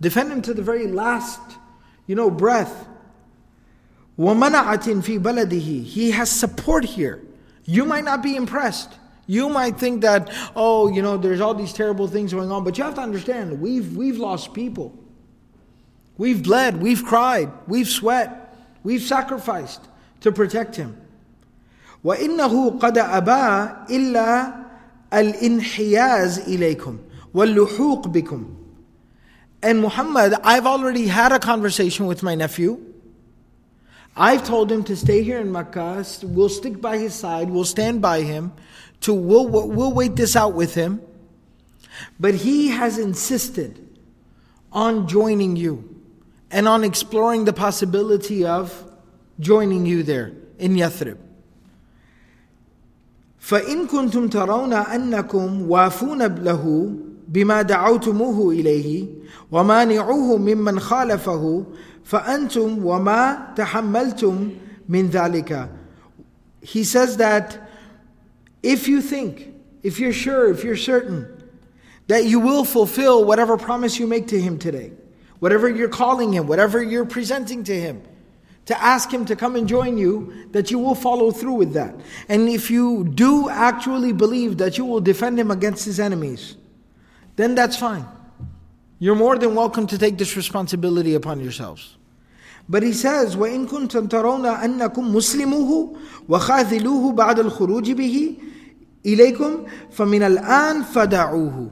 Defend him to the very last, you know, breath. وَمَنَعَةٍ فِي بَلَدِهِ. He has support here. You might not be impressed. You might think that, oh, you know, there's all these terrible things going on. But you have to understand, we've we've lost people. We've bled, we've cried, we've sweat, we've sacrificed to protect him. وَإِنَّهُ قَدْ أَبَى إِلَّا الْإِنْحِيَازِ إِلَيْكُمْ وَاللُّحُوقْ بِكُمْ. And Muhammad, I've already had a conversation with my nephew. I've told him to stay here in Makkah, we'll stick by his side, we'll stand by him, to we'll, we'll wait this out with him. But he has insisted on joining you and on exploring the possibility of joining you there in Yathrib. فَإِن كُنْتُمْ تَرَوْنَ أَنَّكُمْ وَافُونَ لَهُ بِمَا دَعَوْتُمُوهُ إِلَيْهِ وَمَانِعُوهُ مِمَّنْ خَالَفَهُ فَأَنْتُمْ وَمَا تَحَمَّلْتُمْ مِنْ ذَلِكَ. He says that if you think, if you're sure, if you're certain that you will fulfill whatever promise you make to him today, whatever you're calling him, whatever you're presenting to him, to ask him to come and join you, that you will follow through with that. And if you do actually believe that you will defend him against his enemies, then that's fine. You're more than welcome to take this responsibility upon yourselves. But he says, وَإِن كُنْتُمْ تَرَوْنَ أَنَّكُمْ مُسْلِمُوهُ وَخَاذِلُوهُ بَعْدَ الْخُرُوجِ بِهِ إِلَيْكُمْ فَمِنَ الْآنِ فَدَعُوهُ.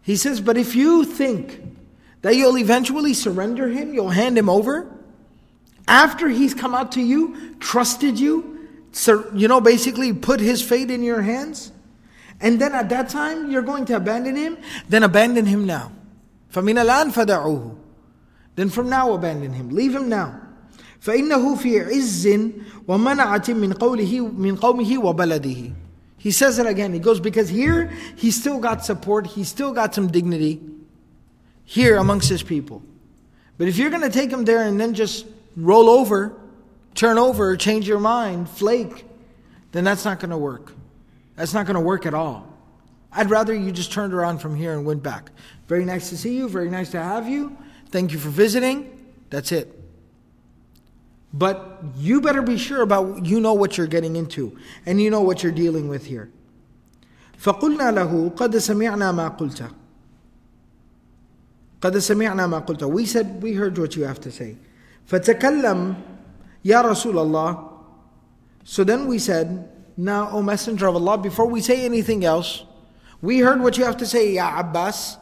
He says, but if you think that you'll eventually surrender him, you'll hand him over, after he's come out to you, trusted you, you know, basically put his fate in your hands, and then at that time, you're going to abandon him, then abandon him now. فَمِنَ الْآنِ فَدَعُوهُ. Then from now, abandon him. Leave him now. فَإِنَّهُ فِي عِزٍ وَمَنَعَةٍ مِنْ قَوْلِهِ مِنْ قَوْمِهِ وَبَلَدِهِ. He says it again. He goes, because here, he still got support. He still got some dignity here amongst his people. But if you're going to take him there and then just roll over, turn over, change your mind, flake, then that's not going to work. That's not going to work at all. I'd rather you just turned around from here and went back. Very nice to see you. Very nice to have you. Thank you for visiting. That's it. But you better be sure about, you know what you're getting into. And you know what you're dealing with here. فَقُلْنَا لَهُ قَدْ سَمِعْنَا مَا قُلْتَ قَدْ سَمِعْنَا مَا قُلْتَ. We said, we heard what you have to say. فَتَكَلَّمْ يَا رَسُولَ اللَّهِ. So then we said, now, O Messenger of Allah, before we say anything else, we heard what you have to say, Ya Abbas.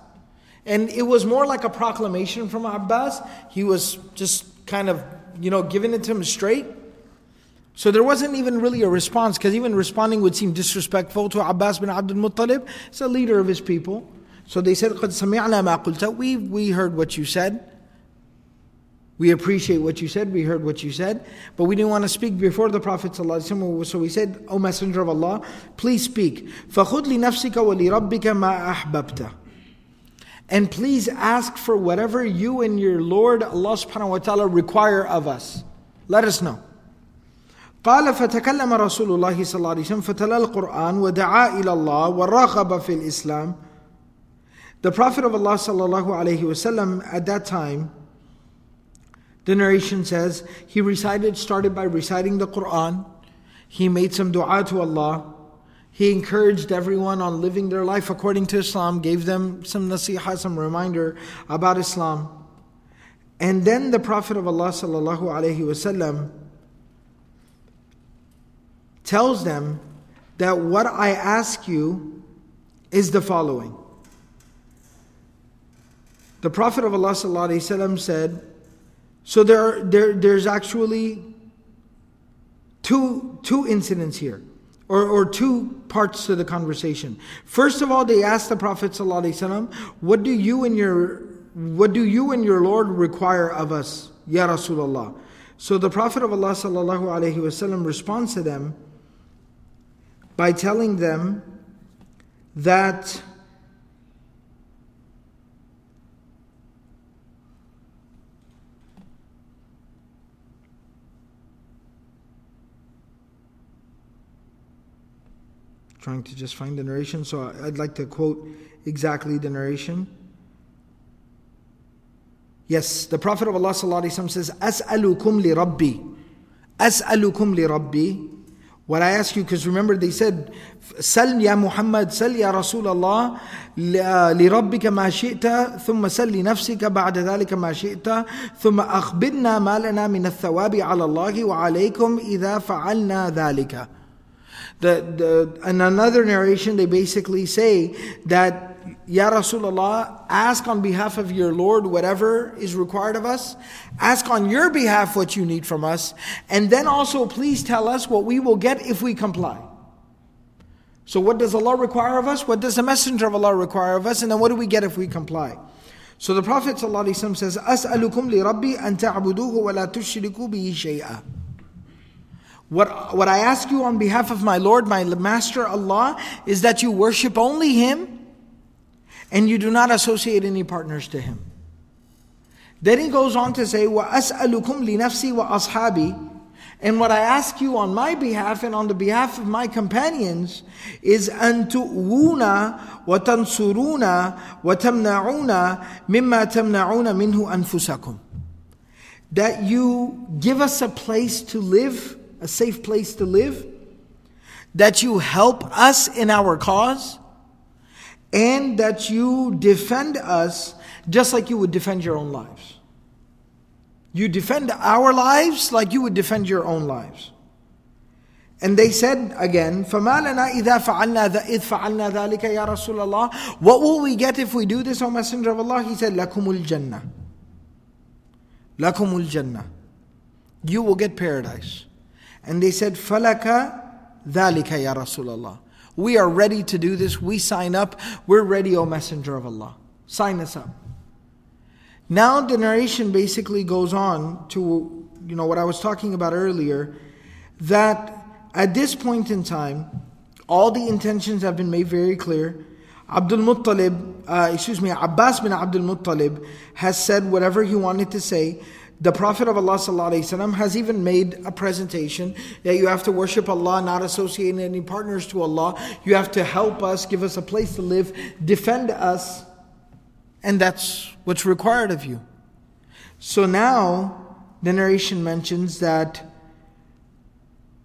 And it was more like a proclamation from Abbas. He was just kind of, you know, giving it to him straight. So there wasn't even really a response, because even responding would seem disrespectful to Abbas bin Abdul Muttalib. He's a leader of his people. So they said, قَدْ سَمِعْنَا مَا قُلْتَ. We, we heard what you said. We appreciate what you said, we heard what you said, but we didn't want to speak before the Prophet ﷺ, so we said, O Messenger of Allah, please speak. فَخُدْ لِنَفْسِكَ وَلِرَبِّكَ مَا أَحْبَبْتَ. And please ask for whatever you and your Lord, Allah subhanahu wa ta'ala, require of us. Let us know. قَالَ فَتَكَلَّمَ رَسُولُ اللَّهِ صَلَّى اللَّهِ عَلَيْهِ وَسَلَّمَ فَتَلَى الْقُرْآنَ وَدَعَا إِلَى اللَّهِ وَرَاغَبَ فِي الْإِسْلَامِ. The Prophet of Allah sallallahu alaihi wasallam at that time, the narration says, he recited, started by reciting the Quran, he made some dua to Allah, he encouraged everyone on living their life according to Islam, gave them some nasiha, some reminder about Islam. And then the Prophet of Allah sallallahu alaihi wasallam tells them that what I ask you is the following. The Prophet of Allah sallallahu alaihi wasallam said, so there, there, there's actually two, two incidents here, or, or two parts to the conversation. First of all, they asked the Prophet sallallahu alaihi wasallam, what do you and your What do you and your Lord require of us, Ya Rasulullah? So the Prophet of Allah sallallahu alaihi wasallam responds to them by telling them that trying to just find the narration, so I'd like to quote exactly the narration. Yes, the Prophet of Allah sallallahu alaihi wasallam says, As'alukum li Rabbi. As'alukum li Rabbi. What I ask you, because remember they said, Sal ya Muhammad, Sal ya Rasulullah, li Rabbika ma shi'ta, thumma sal li nafsika ba'da dhalika ma shi'ta, thumma akhbirna ma lana min al-thawabi ala Allahi wa alaykum idha fa'alna dhalika. The, the, in another narration, they basically say that, Ya Rasulullah, ask on behalf of your Lord whatever is required of us. Ask on your behalf what you need from us. And then also please tell us what we will get if we comply. So what does Allah require of us? What does the Messenger of Allah require of us? And then what do we get if we comply? So the Prophet ﷺ says, أَسْأَلُكُمْ لِرَبِّي أَن تَعْبُدُوهُ وَلَا تُشْرِكُوا بِهِ شَيْئًا. What, what I ask you on behalf of my Lord, my Master Allah, is that you worship only Him and you do not associate any partners to Him. Then he goes on to say, وَأَسْأَلُكُمْ لِنَفْسِي وَأَصْحَابِي. And what I ask you on my behalf and on the behalf of my companions is أَن تُؤْوُونَ وَتَنْصُرُونَ وَتَمْنَعُونَ مِمَّا تَمْنَعُونَ مِنْهُ أَنفُسَكُمْ. That you give us a place to live, a safe place to live, that you help us in our cause, and that you defend us just like you would defend your own lives. You defend our lives like you would defend your own lives. And they said again, فَمَا لَنَا إِذَا فَعَلْنَا إِذْ فَعَلْنَا ذَلِكَ يَا رَسُولَ اللَّهِ. What will we get if we do this, O Messenger of Allah? He said, لَكُمُ الْجَنَّةِ. لَكُمُ الْجَنَّةِ. You will get paradise. And they said, فَلَكَ ذَلِكَ يَا رَسُولَ اللَّهِ. We are ready to do this. We sign up. We're ready, O Messenger of Allah. Sign us up. Now the narration basically goes on to, you know, what I was talking about earlier, that at this point in time, all the intentions have been made very clear. Abdul Muttalib, uh, excuse me, Abbas bin Abdul Muttalib has said whatever he wanted to say. The Prophet of Allah ﷺ has even made a presentation that you have to worship Allah, not associate any partners to Allah. You have to help us, give us a place to live, defend us, and that's what's required of you. So now, the narration mentions that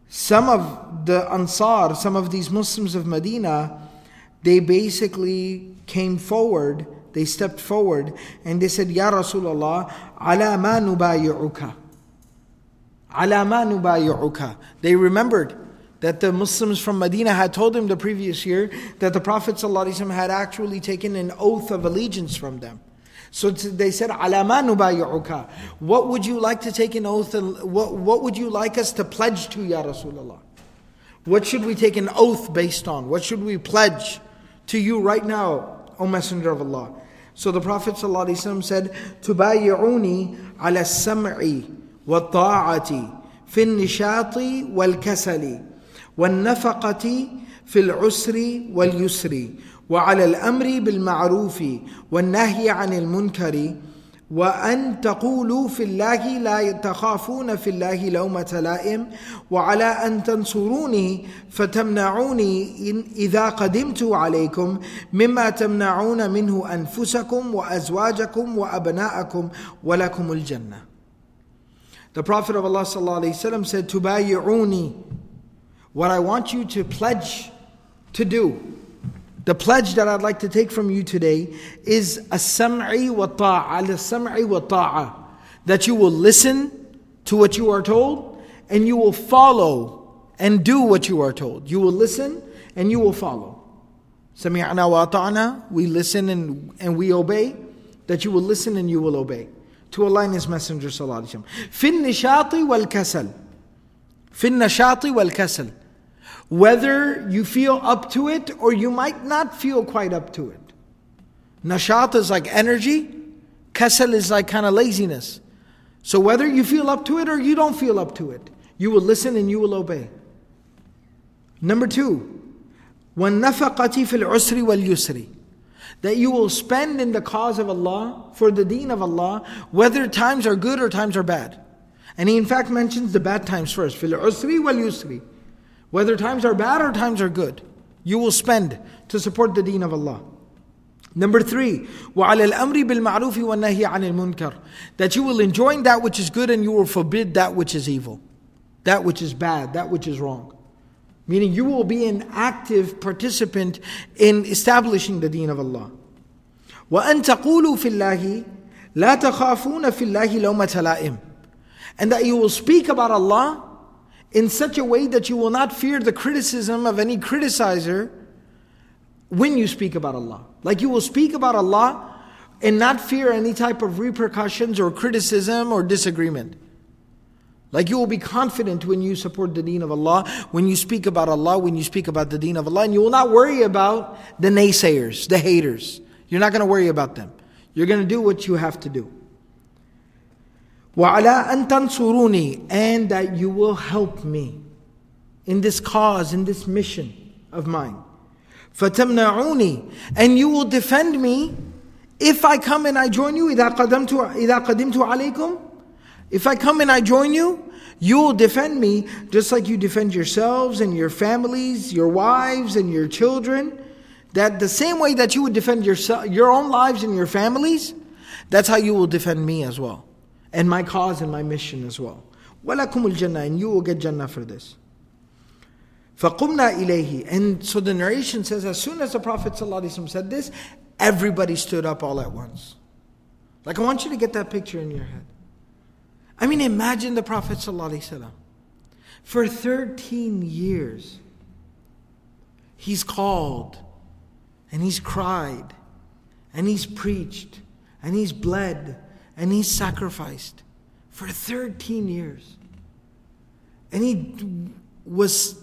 some of the Ansar, some of these Muslims of Medina, they basically came forward. They stepped forward and they said, Ya Rasulullah, ala ma nubayi'uka. Ala ma nubayi'uka. They remembered that the Muslims from Medina had told them the previous year that the Prophet ﷺ had actually taken an oath of allegiance from them. So they said, ala ma nubayi'uka. What would you like to take an oath? What, what would you like us to pledge to, Ya Rasulullah? What should we take an oath based on? What should we pledge to you right now, O Messenger of Allah? So the Prophet ﷺ said, تُبَايِعُونِي عَلَى السَّمْعِ وَالطَّاعَةِ فِي النِّشَاطِ وَالْكَسَلِ وَالنَّفَقَةِ فِي الْعُسْرِ وَالْيُسْرِ وَعَلَى الْأَمْرِ بِالْمَعْرُوفِ وَالنَّهْيِ عَنِ الْمُنْكَرِ وَأَن تَقُولُوا فِي اللَّهِ لَا تَخَافُونَ فِي اللَّهِ لَوْمَةَ لَائِمٍ وَعَلَى أَن تَنْصُرُونِي فَتَمْنَعُونِي إن إِذَا قَدِمْتُ عَلَيْكُمْ مِمَّا تَمْنَعُونَ مِنْهُ أَنفُسَكُمْ وَأَزْوَاجَكُمْ وَأَبْنَاءَكُمْ وَلَكُمُ الْجَنَّةُ. The Prophet of Allah ﷺ said, تُبَايِعُونِي, what I want you to pledge to do. The pledge that I'd like to take from you today is as-sam'i wa ta'a, as-sam'i wa ta'a, that you will listen to what you are told and you will follow and do what you are told. You will listen and you will follow. Sami'na wa ata'na, we listen and, and we obey, that you will listen and you will obey. To Allah and His Messenger sallallahu alaihi wasallam. Fin nishati wal kasal. Fin nishati wal kasal. Whether you feel up to it or you might not feel quite up to it. Nashat is like energy. Kasal is like kind of laziness. So whether you feel up to it or you don't feel up to it, you will listen and you will obey. Number two, وَالنَّفَقَةِ فِي الْعُسْرِ وَالْيُسْرِ, that you will spend in the cause of Allah, for the deen of Allah, whether times are good or times are bad. And he in fact mentions the bad times first. فِي الْعُسْرِ وَالْيُسْرِ, whether times are bad or times are good, you will spend to support the deen of Allah. Number three, وَعَلَى الْأَمْرِ بِالْمَعْرُوفِ وَالنَّهِي عَنِ الْمُنْكَرِ, that you will enjoin that which is good and you will forbid that which is evil, that which is bad, that which is wrong. Meaning you will be an active participant in establishing the deen of Allah. وَأَن تَقُولُوا فِي اللَّهِ لَا تَخَافُونَ فِي اللَّهِ لَوْمَةَ لَائِمٍ, and that you will speak about Allah in such a way that you will not fear the criticism of any criticizer when you speak about Allah. Like you will speak about Allah and not fear any type of repercussions or criticism or disagreement. Like you will be confident when you support the deen of Allah, when you speak about Allah, when you speak about the deen of Allah, and you will not worry about the naysayers, the haters. You're not going to worry about them. You're going to do what you have to do. وَعَلَىٰ أَن تَنْصُرُونِي, and that you will help me in this cause, in this mission of mine. فَتَمْنَعُونِي, and you will defend me if I come and I join you. إِذَا قَدِمْتُ عَلَيْكُمْ, if I come and I join you, you will defend me just like you defend yourselves and your families, your wives and your children. That the same way that you would defend yourself, your own lives and your families, that's how you will defend me as well. And my cause and my mission as well. وَلَكُمُ الْجَنَّةِ, and you will get Jannah for this. فَقُمْنَا إِلَيْهِ, and so the narration says, as soon as the Prophet ﷺ said this, everybody stood up all at once. Like I want you to get that picture in your head. I mean, imagine the Prophet ﷺ. For thirteen years, he's called, and he's cried, and he's preached, and he's bled, and he sacrificed for thirteen years. And he was,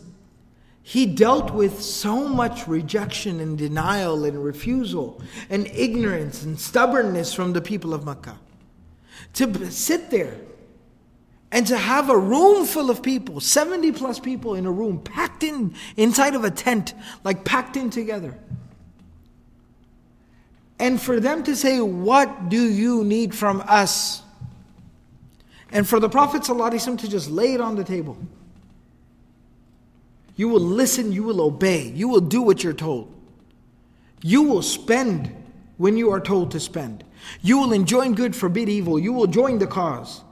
he dealt with so much rejection and denial and refusal and ignorance and stubbornness from the people of Mecca. To sit there and to have a room full of people, seventy plus people in a room, packed in, inside of a tent, like packed in together. And for them to say, what do you need from us? And for the Prophet ﷺ to just lay it on the table. You will listen, you will obey, you will do what you're told. You will spend when you are told to spend. You will enjoin good, forbid evil, you will join the cause.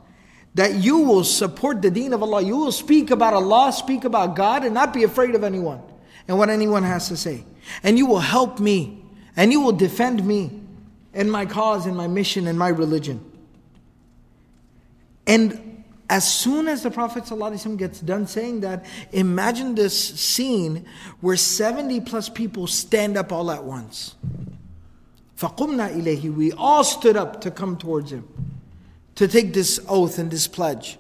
That you will support the deen of Allah, you will speak about Allah, speak about God, and not be afraid of anyone and what anyone has to say. And you will help me. And you will defend me and my cause and my mission and my religion. And as soon as the Prophet ﷺ gets done saying that, imagine this scene where seventy plus people stand up all at once. فَقُمْنَا إِلَيْهِ, we all stood up to come towards him, to take this oath and this pledge.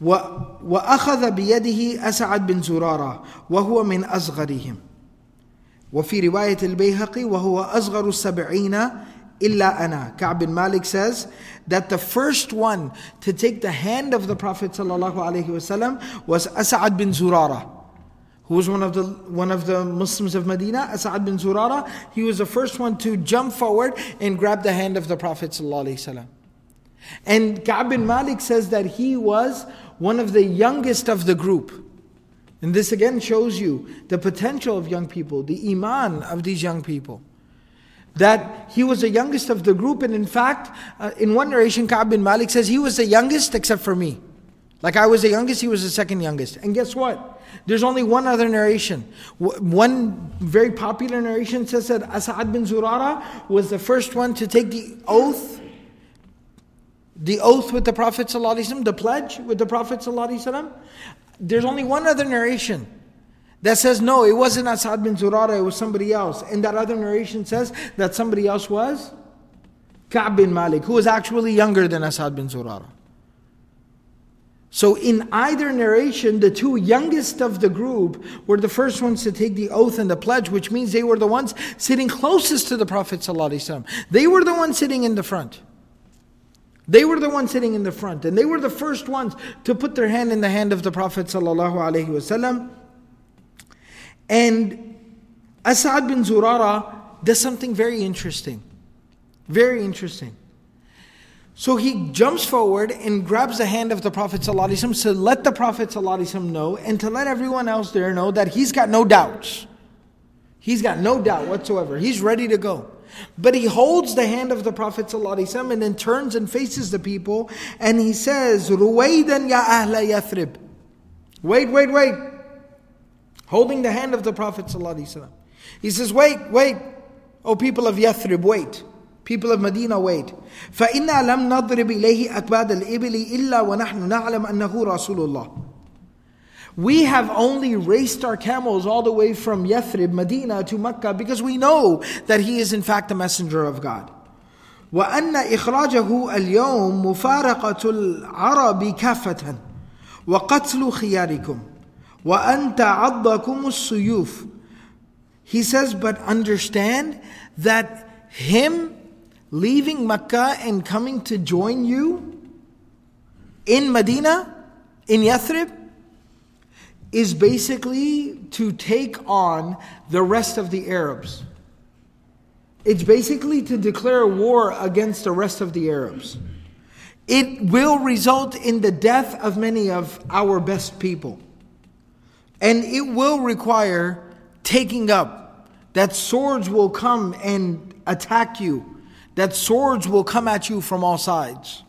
وَأَخَذَ بِيَدِهِ أَسْعَدْ بِن زُرَارَ وَهُوَ مِنْ أَصْغَرِهِمْ. وفي رواية البيهقي وهو أصغر السبعين إلا أنا. Ka'b bin Malik says that the first one to take the hand of the Prophet ﷺ was As'ad bin Zurara, who was one of the one of the Muslims of Medina, As'ad bin Zurara, he was the first one to jump forward and grab the hand of the Prophet ﷺ. And Ka'b bin Malik says that he was one of the youngest of the group. And this again shows you the potential of young people, the iman of these young people. That he was the youngest of the group, and in fact, uh, in one narration, Ka'b bin Malik says, he was the youngest except for me. Like I was the youngest, he was the second youngest. And guess what? There's only one other narration. One very popular narration says that As'ad bin Zurara was the first one to take the oath, the oath with the Prophet ﷺ, the pledge with the Prophet ﷺ. There's only one other narration that says, no, it wasn't As'ad bin Zurara, it was somebody else. And that other narration says that somebody else was Ka'b bin Malik, who was actually younger than As'ad bin Zurara. So in either narration, the two youngest of the group were the first ones to take the oath and the pledge, which means they were the ones sitting closest to the Prophet ﷺ. They were the ones sitting in the front. They were the ones sitting in the front, and they were the first ones to put their hand in the hand of the Prophet ﷺ. And As'ad bin Zurara does something very interesting. Very interesting. So he jumps forward and grabs the hand of the Prophet ﷺ to let the Prophet ﷺ know, and to let everyone else there know, that he's got no doubts. He's got no doubt whatsoever. He's ready to go. But he holds the hand of the Prophet ﷺ and then turns and faces the people, and he says, "Ruwaydan ya ahla Yathrib." Wait, wait, wait. Holding the hand of the Prophet ﷺ. He says, wait, wait. O people of Yathrib, wait. People of Medina, wait. فَإِنَّا لَمْ نَضْرِبْ إِلَيْهِ أَكْبَادَ الْإِبِلِ إِلَّا وَنَحْنُ نَعْلَمْ أَنَّهُ رَسُولُ اللَّهِ. We have only raced our camels all the way from Yathrib, Medina, to Mecca, because we know that he is in fact a messenger of God. وَأَنَّ إِخْرَاجَهُ الْيَوْمُ مُفَارَقَةُ الْعَرَبِ كَافَةً وَقَتْلُ خِيَارِكُمْ وَأَنْ تَعَضَّكُمُ السُّيُوفُ. He says, but understand that him leaving Mecca and coming to join you in Medina, in Yathrib, is basically to take on the rest of the Arabs. It's basically to declare war against the rest of the Arabs. It will result in the death of many of our best people. And it will require taking up, that swords will come and attack you, that swords will come at you from all sides.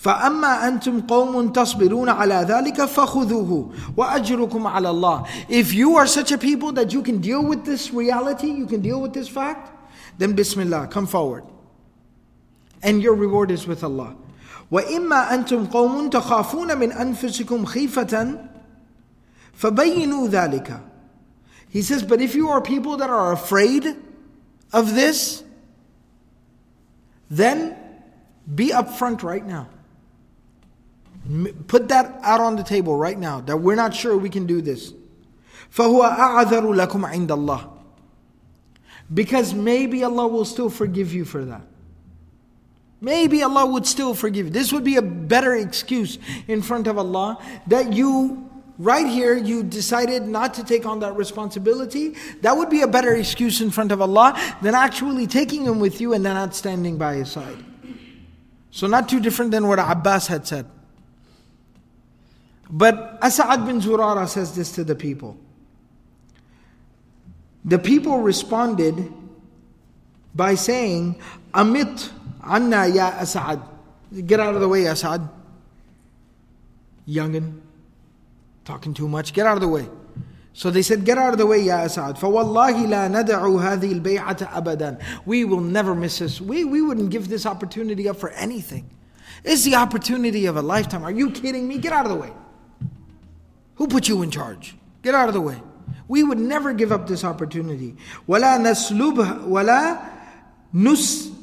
فَأَمَّا أَنْتُمْ قَوْمٌ تَصْبِرُونَ عَلَى ذَلِكَ فَخُذُوهُ وَأَجْرُكُمْ عَلَى اللَّهِ. If you are such a people that you can deal with this reality, you can deal with this fact, then Bismillah, come forward. And your reward is with Allah. وَإِمَّا أَنْتُمْ قَوْمٌ تَخَافُونَ مِنْ أَنفُسِكُمْ خِيفَةً فَبَيِّنُوا ذَلِكَ. He says, but if you are people that are afraid of this, then be upfront right now. Put that out on the table right now, that we're not sure we can do this. فَهُوَ أَعْذَرُ لَكُمْ عِنْدَ اللَّهِ. Because maybe Allah will still forgive you for that. Maybe Allah would still forgive you. This would be a better excuse in front of Allah, that you, right here, you decided not to take on that responsibility. That would be a better excuse in front of Allah than actually taking him with you and then not standing by his side. So not too different than what Abbas had said. But As'ad bin Zurara says this to the people. The people responded by saying, "Amit anna ya As'ad." Get out of the way, As'ad. Youngin. Talking too much. Get out of the way. So they said, get out of the way, ya As'ad. فَوَاللَّهِ لَا نَدَعُوا هَذِهِ الْبَيْعَةَ أَبَدًا. We will never miss this. We, we wouldn't give this opportunity up for anything. It's the opportunity of a lifetime. Are you kidding me? Get out of the way. Who put you in charge? Get out of the way. We would never give up this opportunity. وَلَا نَسْلُبْهَا وَلَا نُسْ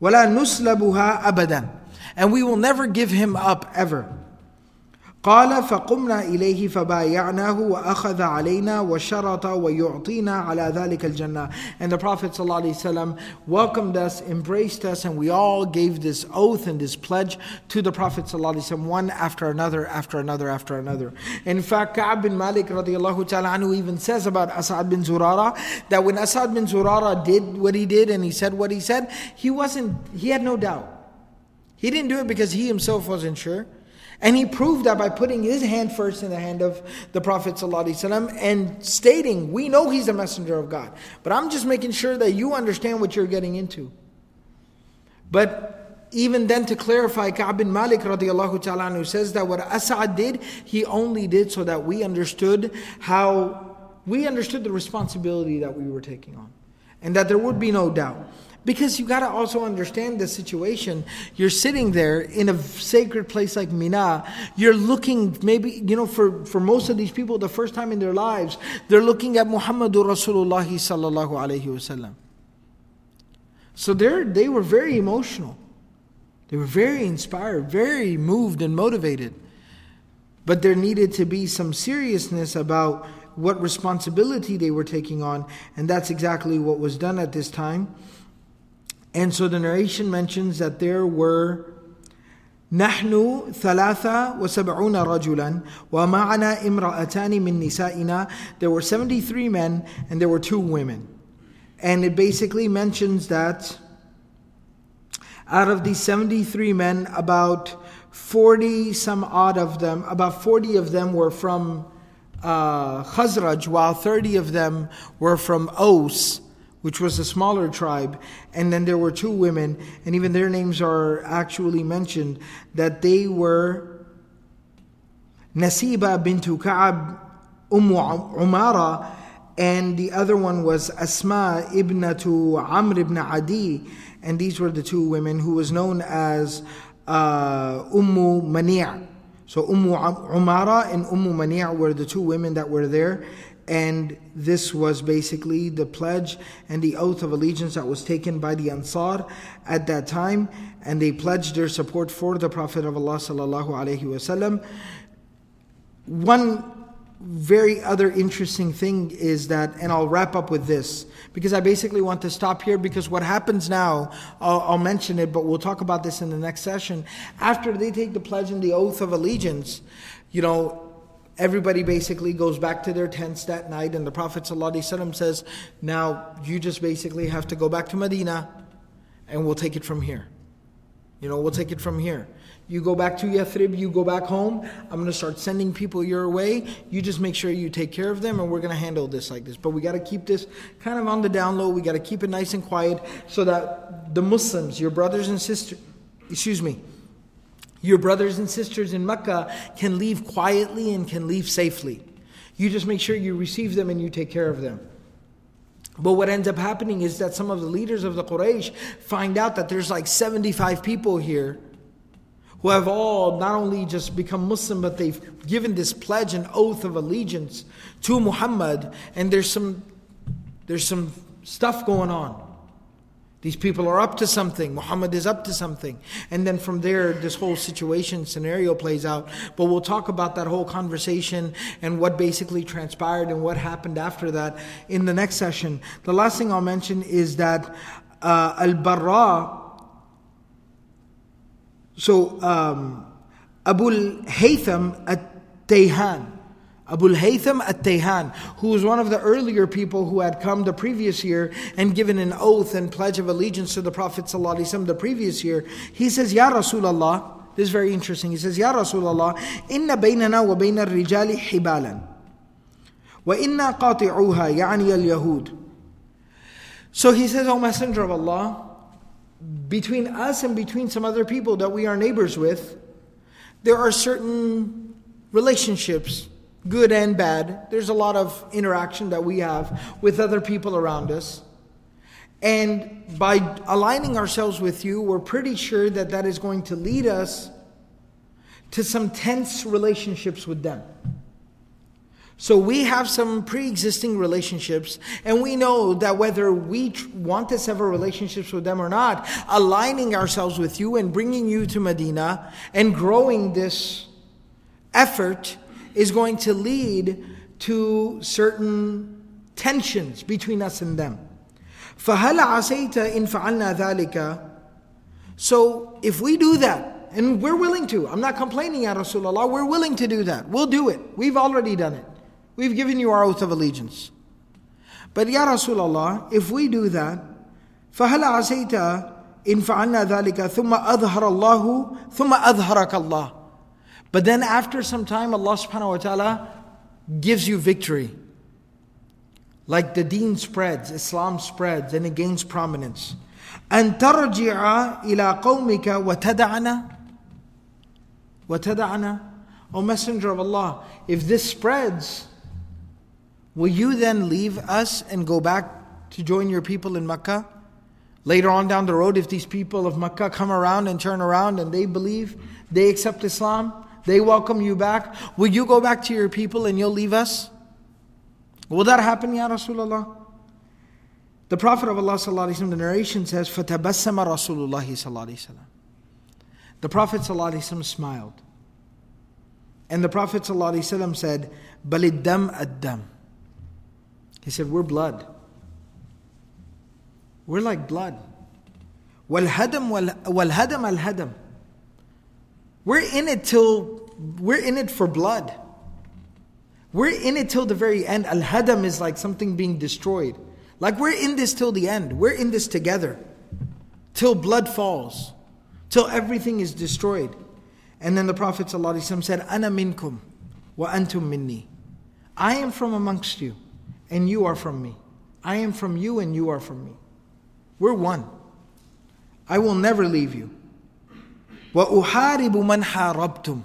وَلَا نُسْلَبُهَا أَبَدًا. And we will never give him up ever. قال فقمنا إليه فبايعناه وأخذ علينا وشرط ويعطينا على ذلك الجنة. And the Prophet ﷺ welcomed us, embraced us, and we all gave this oath and this pledge to the Prophet ﷺ, one after another, after another, after another. In fact, Ka'b bin Malik radiallahu ta'ala anhu even says about As'ad bin Zurara that when As'ad bin Zurara did what he did and he said what he said, he wasn't, he had no doubt. He didn't do it because he himself wasn't sure. And he proved that by putting his hand first in the hand of the Prophet ﷺ and stating, we know he's the messenger of God. But I'm just making sure that you understand what you're getting into. But even then, to clarify, Ka'b bin Malik radiallahu ta'ala anhu says that what As'ad did, he only did so that we understood how, we understood the responsibility that we were taking on. And that there would be no doubt. Because you got to also understand the situation. You're sitting there in a sacred place like Mina. You're looking, maybe, you know, for, for most of these people, the first time in their lives, they're looking at Muhammadur Rasulullah sallallahu alayhi wasallam. So they were very emotional. They were very inspired, very moved and motivated. But there needed to be some seriousness about what responsibility they were taking on. And that's exactly what was done at this time. And so the narration mentions that there were نحن ثلاثة وسبعون رجلا ومعنا امرأتان من نسائنا. There were seventy-three men and there were two women. And it basically mentions that out of these seventy-three men, about forty some odd of them, about forty of them were from uh, Khazraj, while thirty of them were from Aus, which was a smaller tribe, and then there were two women, and even their names are actually mentioned, that they were Nasiba bintu Ka'ab, Ummu Umara, and the other one was Asma ibnatu Amr ibn Adi, and these were the two women who was known as uh, Ummu Mani'. So Ummu Umara and Ummu Mani' were the two women that were there. And this was basically the pledge and the oath of allegiance that was taken by the Ansar at that time. And they pledged their support for the Prophet of Allah sallallahu alayhi wasallam. One very other interesting thing is that, and I'll wrap up with this, because I basically want to stop here, because what happens now, I'll, I'll mention it, but we'll talk about this in the next session. After they take the pledge and the oath of allegiance, you know, everybody basically goes back to their tents that night, and the Prophet ﷺ says, now you just basically have to go back to Medina, and we'll take it from here. You know, we'll take it from here. You go back to Yathrib, you go back home, I'm going to start sending people your way, you just make sure you take care of them, and we're going to handle this like this. But we got to keep this kind of on the down low, we got to keep it nice and quiet, so that the Muslims, your brothers and sisters, excuse me, your brothers and sisters in Mecca can leave quietly and can leave safely. You just make sure you receive them and you take care of them. But what ends up happening is that some of the leaders of the Quraysh find out that there's like seventy-five people here who have all not only just become Muslim, but they've given this pledge and oath of allegiance to Muhammad, and there's some, there's some stuff going on. These people are up to something. Muhammad is up to something. And then from there, this whole situation scenario plays out. But we'll talk about that whole conversation and what basically transpired and what happened after that in the next session. The last thing I'll mention is that uh, Al-Bara, so um, Abu al-Haytham at Tayhan, Abu al-Haytham at Tayhan, who was one of the earlier people who had come the previous year and given an oath and pledge of allegiance to the Prophet ﷺ the previous year, he says, Ya Rasulallah, this is very interesting, he says, Ya Rasulallah, inna baynana wa bayna al-rijali hibalan, wa inna qati'uha, ya'ni al-Yahud. So he says, O Messenger of Allah, between us and between some other people that we are neighbors with, there are certain relationships, good and bad. There's a lot of interaction that we have with other people around us. And by aligning ourselves with you, we're pretty sure that that is going to lead us to some tense relationships with them. So we have some pre-existing relationships, and we know that whether we tr- want to sever relationships with them or not, aligning ourselves with you and bringing you to Medina and growing this effort is going to lead to certain tensions between us and them. فَهَلَ عَسَيْتَ إِن فَعَلْنَا ذَلِكَ. So if we do that, and we're willing to, I'm not complaining, Ya Rasulullah, we're willing to do that. We'll do it. We've already done it. We've given you our oath of allegiance. But Ya Rasulullah, if we do that, فَهَلَ عَسَيْتَ إِن فَعَلْنَا ذَلِكَ ثُمَّ أَظْهَرَ اللَّهُ ثُمَّ أَظْهَرَكَ اللَّهُ. But then after some time, Allah subhanahu wa ta'ala gives you victory. Like the deen spreads, Islam spreads, and it gains prominence. أَن تَرْجِعَ إِلَىٰ قَوْمِكَ وَتَدَعَنَا وَتَدَعَنَا. O Messenger of Allah, if this spreads, will you then leave us and go back to join your people in Makkah? Later on down the road, if these people of Makkah come around and turn around and they believe, they accept Islam, they welcome you back, will you go back to your people and you'll leave us? Will that happen, Ya Rasulullah? The Prophet of Allah sallallahu alaihi wasallam, the narration says, فَتَبَسَّمَ رَسُولُ اللَّهِ sallallahu alaihi wasallam. The Prophet sallallahu alaihi wasallam smiled. And the Prophet sallallahu alaihi wasallam said, بَلِ الدَّمْ أَدَّمْ. He said, we're blood. We're like blood. وَالْهَدَمْ وَالْهَدَمْ الْهَدَمْ. We're in it till, we're in it for blood. We're in it till the very end. Al-Hadam is like something being destroyed. Like we're in this till the end. We're in this together. Till blood falls. Till everything is destroyed. And then the Prophet ﷺ said, Ana minkum wa antum minni. I am from amongst you and you are from me. I am from you and you are from me. We're one. I will never leave you. وَأُحَارِبُ مَنْ حَارَبْتُمْ.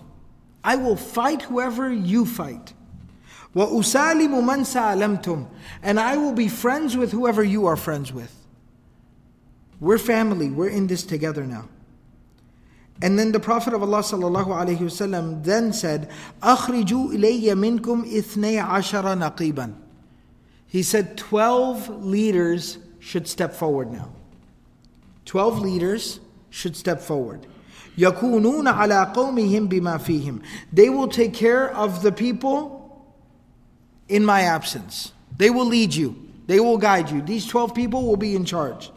I will fight whoever you fight. وَأُسَالِمُ مَنْ سَالَمْتُمْ. And I will be friends with whoever you are friends with. We're family. We're in this together now. And then the Prophet of Allah sallallahu alaihi wasallam then said, أَخْرِجُوا إِلَيَّ مِنْكُمْ إِثْنَيْ عَشَرَ نَقِيبًا. He said twelve leaders should step forward now. twelve leaders should step forward. يَكُونُونَ عَلَىٰ قَوْمِهِمْ بِمَا فِيهِمْ. They will take care of the people in my absence. They will lead you. They will guide you. These twelve people will be in charge.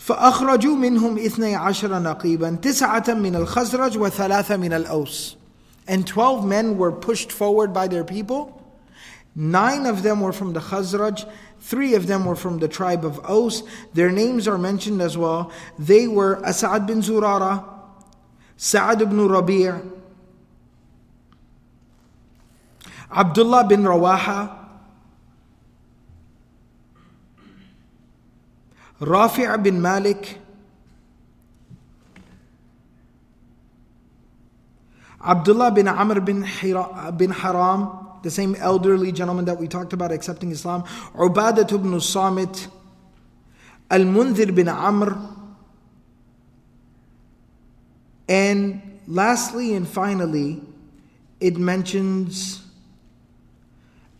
فَأَخْرَجُوا مِنْهُمْ إِثْنَيْ عَشَرَ نَقِيبًا تِسْعَةً مِنَ الْخَزْرَجِ وَثَلَاثَ مِنَ الْأَوْسِ. And twelve men were pushed forward by their people. Nine of them were from the Khazraj, three of them were from the tribe of Aus. Their names are mentioned as well. They were As'ad bin Zurara, Sa'ad ibn Rabi', Abdullah bin Rawaha, Rafi' bin Malik, Abdullah bin Amr bin Haram, the same elderly gentleman that we talked about accepting Islam, Ubadat ibn Samit, Al-Mundhir bin Amr, and lastly and finally, it mentions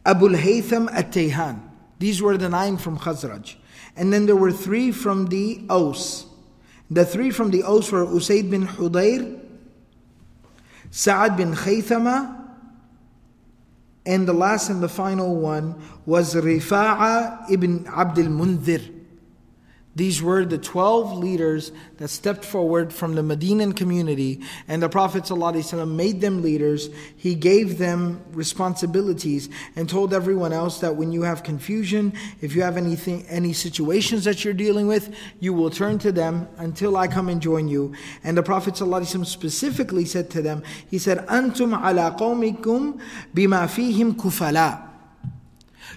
Abu al-Haytham at Tayhan. These were the nine from Khazraj. And then there were three from the Aus. The three from the Aus were Usayd bin Hudayr, Sa'ad bin Khaythama, and the last and the final one was Rifa'a ibn Abdul Mundhir. These were the twelve leaders that stepped forward from the Medinan community, and the Prophet ﷺ made them leaders. He gave them responsibilities and told everyone else that when you have confusion, if you have anything, any situations that you're dealing with, you will turn to them until I come and join you. And the Prophet ﷺ specifically said to them, he said, "Antum ala qawmikum bima fihim kufala."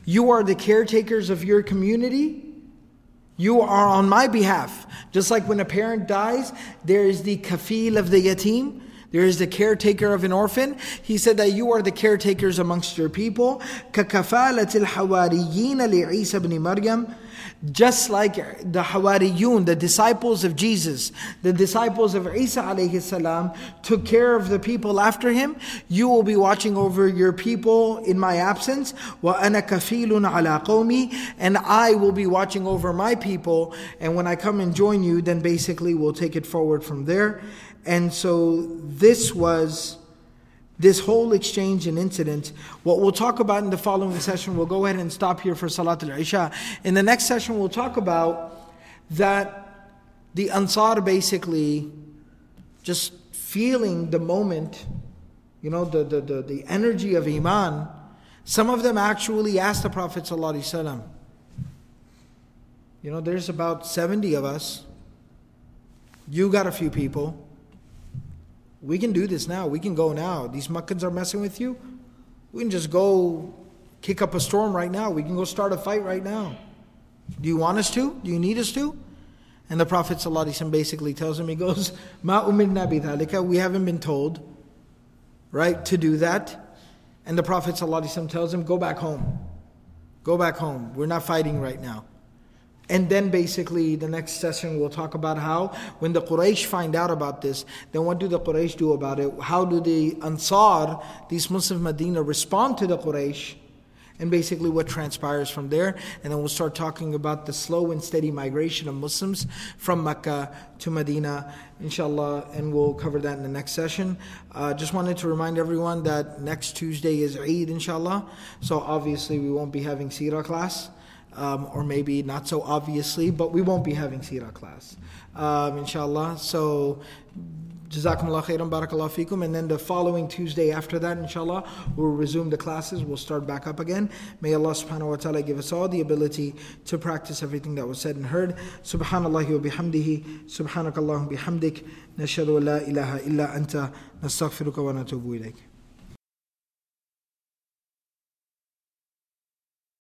You are the caretakers of your community. You are on my behalf. Just like when a parent dies, there is the kafil of the yatim. There is the caretaker of an orphan. He said that you are the caretakers amongst your people. كَكَفَالَةِ الْحَوَارِيِّينَ لِعِيسَى بْنِ مَرْيَمَ. Just like the Hawariyun, the disciples of Jesus, the disciples of Isa alayhi salam, took care of the people after him. You will be watching over your people in my absence. وَأَنَا كَفِيلٌ عَلَىٰ قَوْمِي. And I will be watching over my people. And when I come and join you, then basically we'll take it forward from there. And so this was This whole exchange and incident, what we'll talk about in the following session, we'll go ahead and stop here for Salat al-Isha. In the next session, we'll talk about that the Ansar basically just feeling the moment, you know, the, the, the, the energy of Iman. Some of them actually asked the Prophet ﷺ. You know, there's about seventy of us. You got a few people. We can do this now. We can go now. These Meccans are messing with you. We can just go kick up a storm right now. We can go start a fight right now. Do you want us to? Do you need us to? And the Prophet ﷺ basically tells him, he goes, "Ma umirna bi dhalika." We haven't been told, right, to do that. And the Prophet ﷺ tells him, go back home. Go back home. We're not fighting right now. And then basically the next session we'll talk about how when the Quraysh find out about this, then what do the Quraysh do about it? How do the Ansar, these Muslims of Medina, respond to the Quraysh? And basically what transpires from there. And then we'll start talking about the slow and steady migration of Muslims from Mecca to Medina, inshallah. And we'll cover that in the next session. Uh, just wanted to remind everyone that next Tuesday is Eid, inshallah. So obviously we won't be having Sīrah class. Um, or maybe not so obviously, but we won't be having Sīrah class, um, inshallah. So, Jazakumullah khairan, barakallahu fikum. And then the following Tuesday after that, inshallah, we'll resume the classes. We'll start back up again. May Allah subhanahu wa ta'ala give us all the ability to practice everything that was said and heard. Subhanallahi wa bihamdihi, subhanakallahum bihamdik, nashhadu an la ilaha illa anta, nastaghfiruka wa natubu ilayk.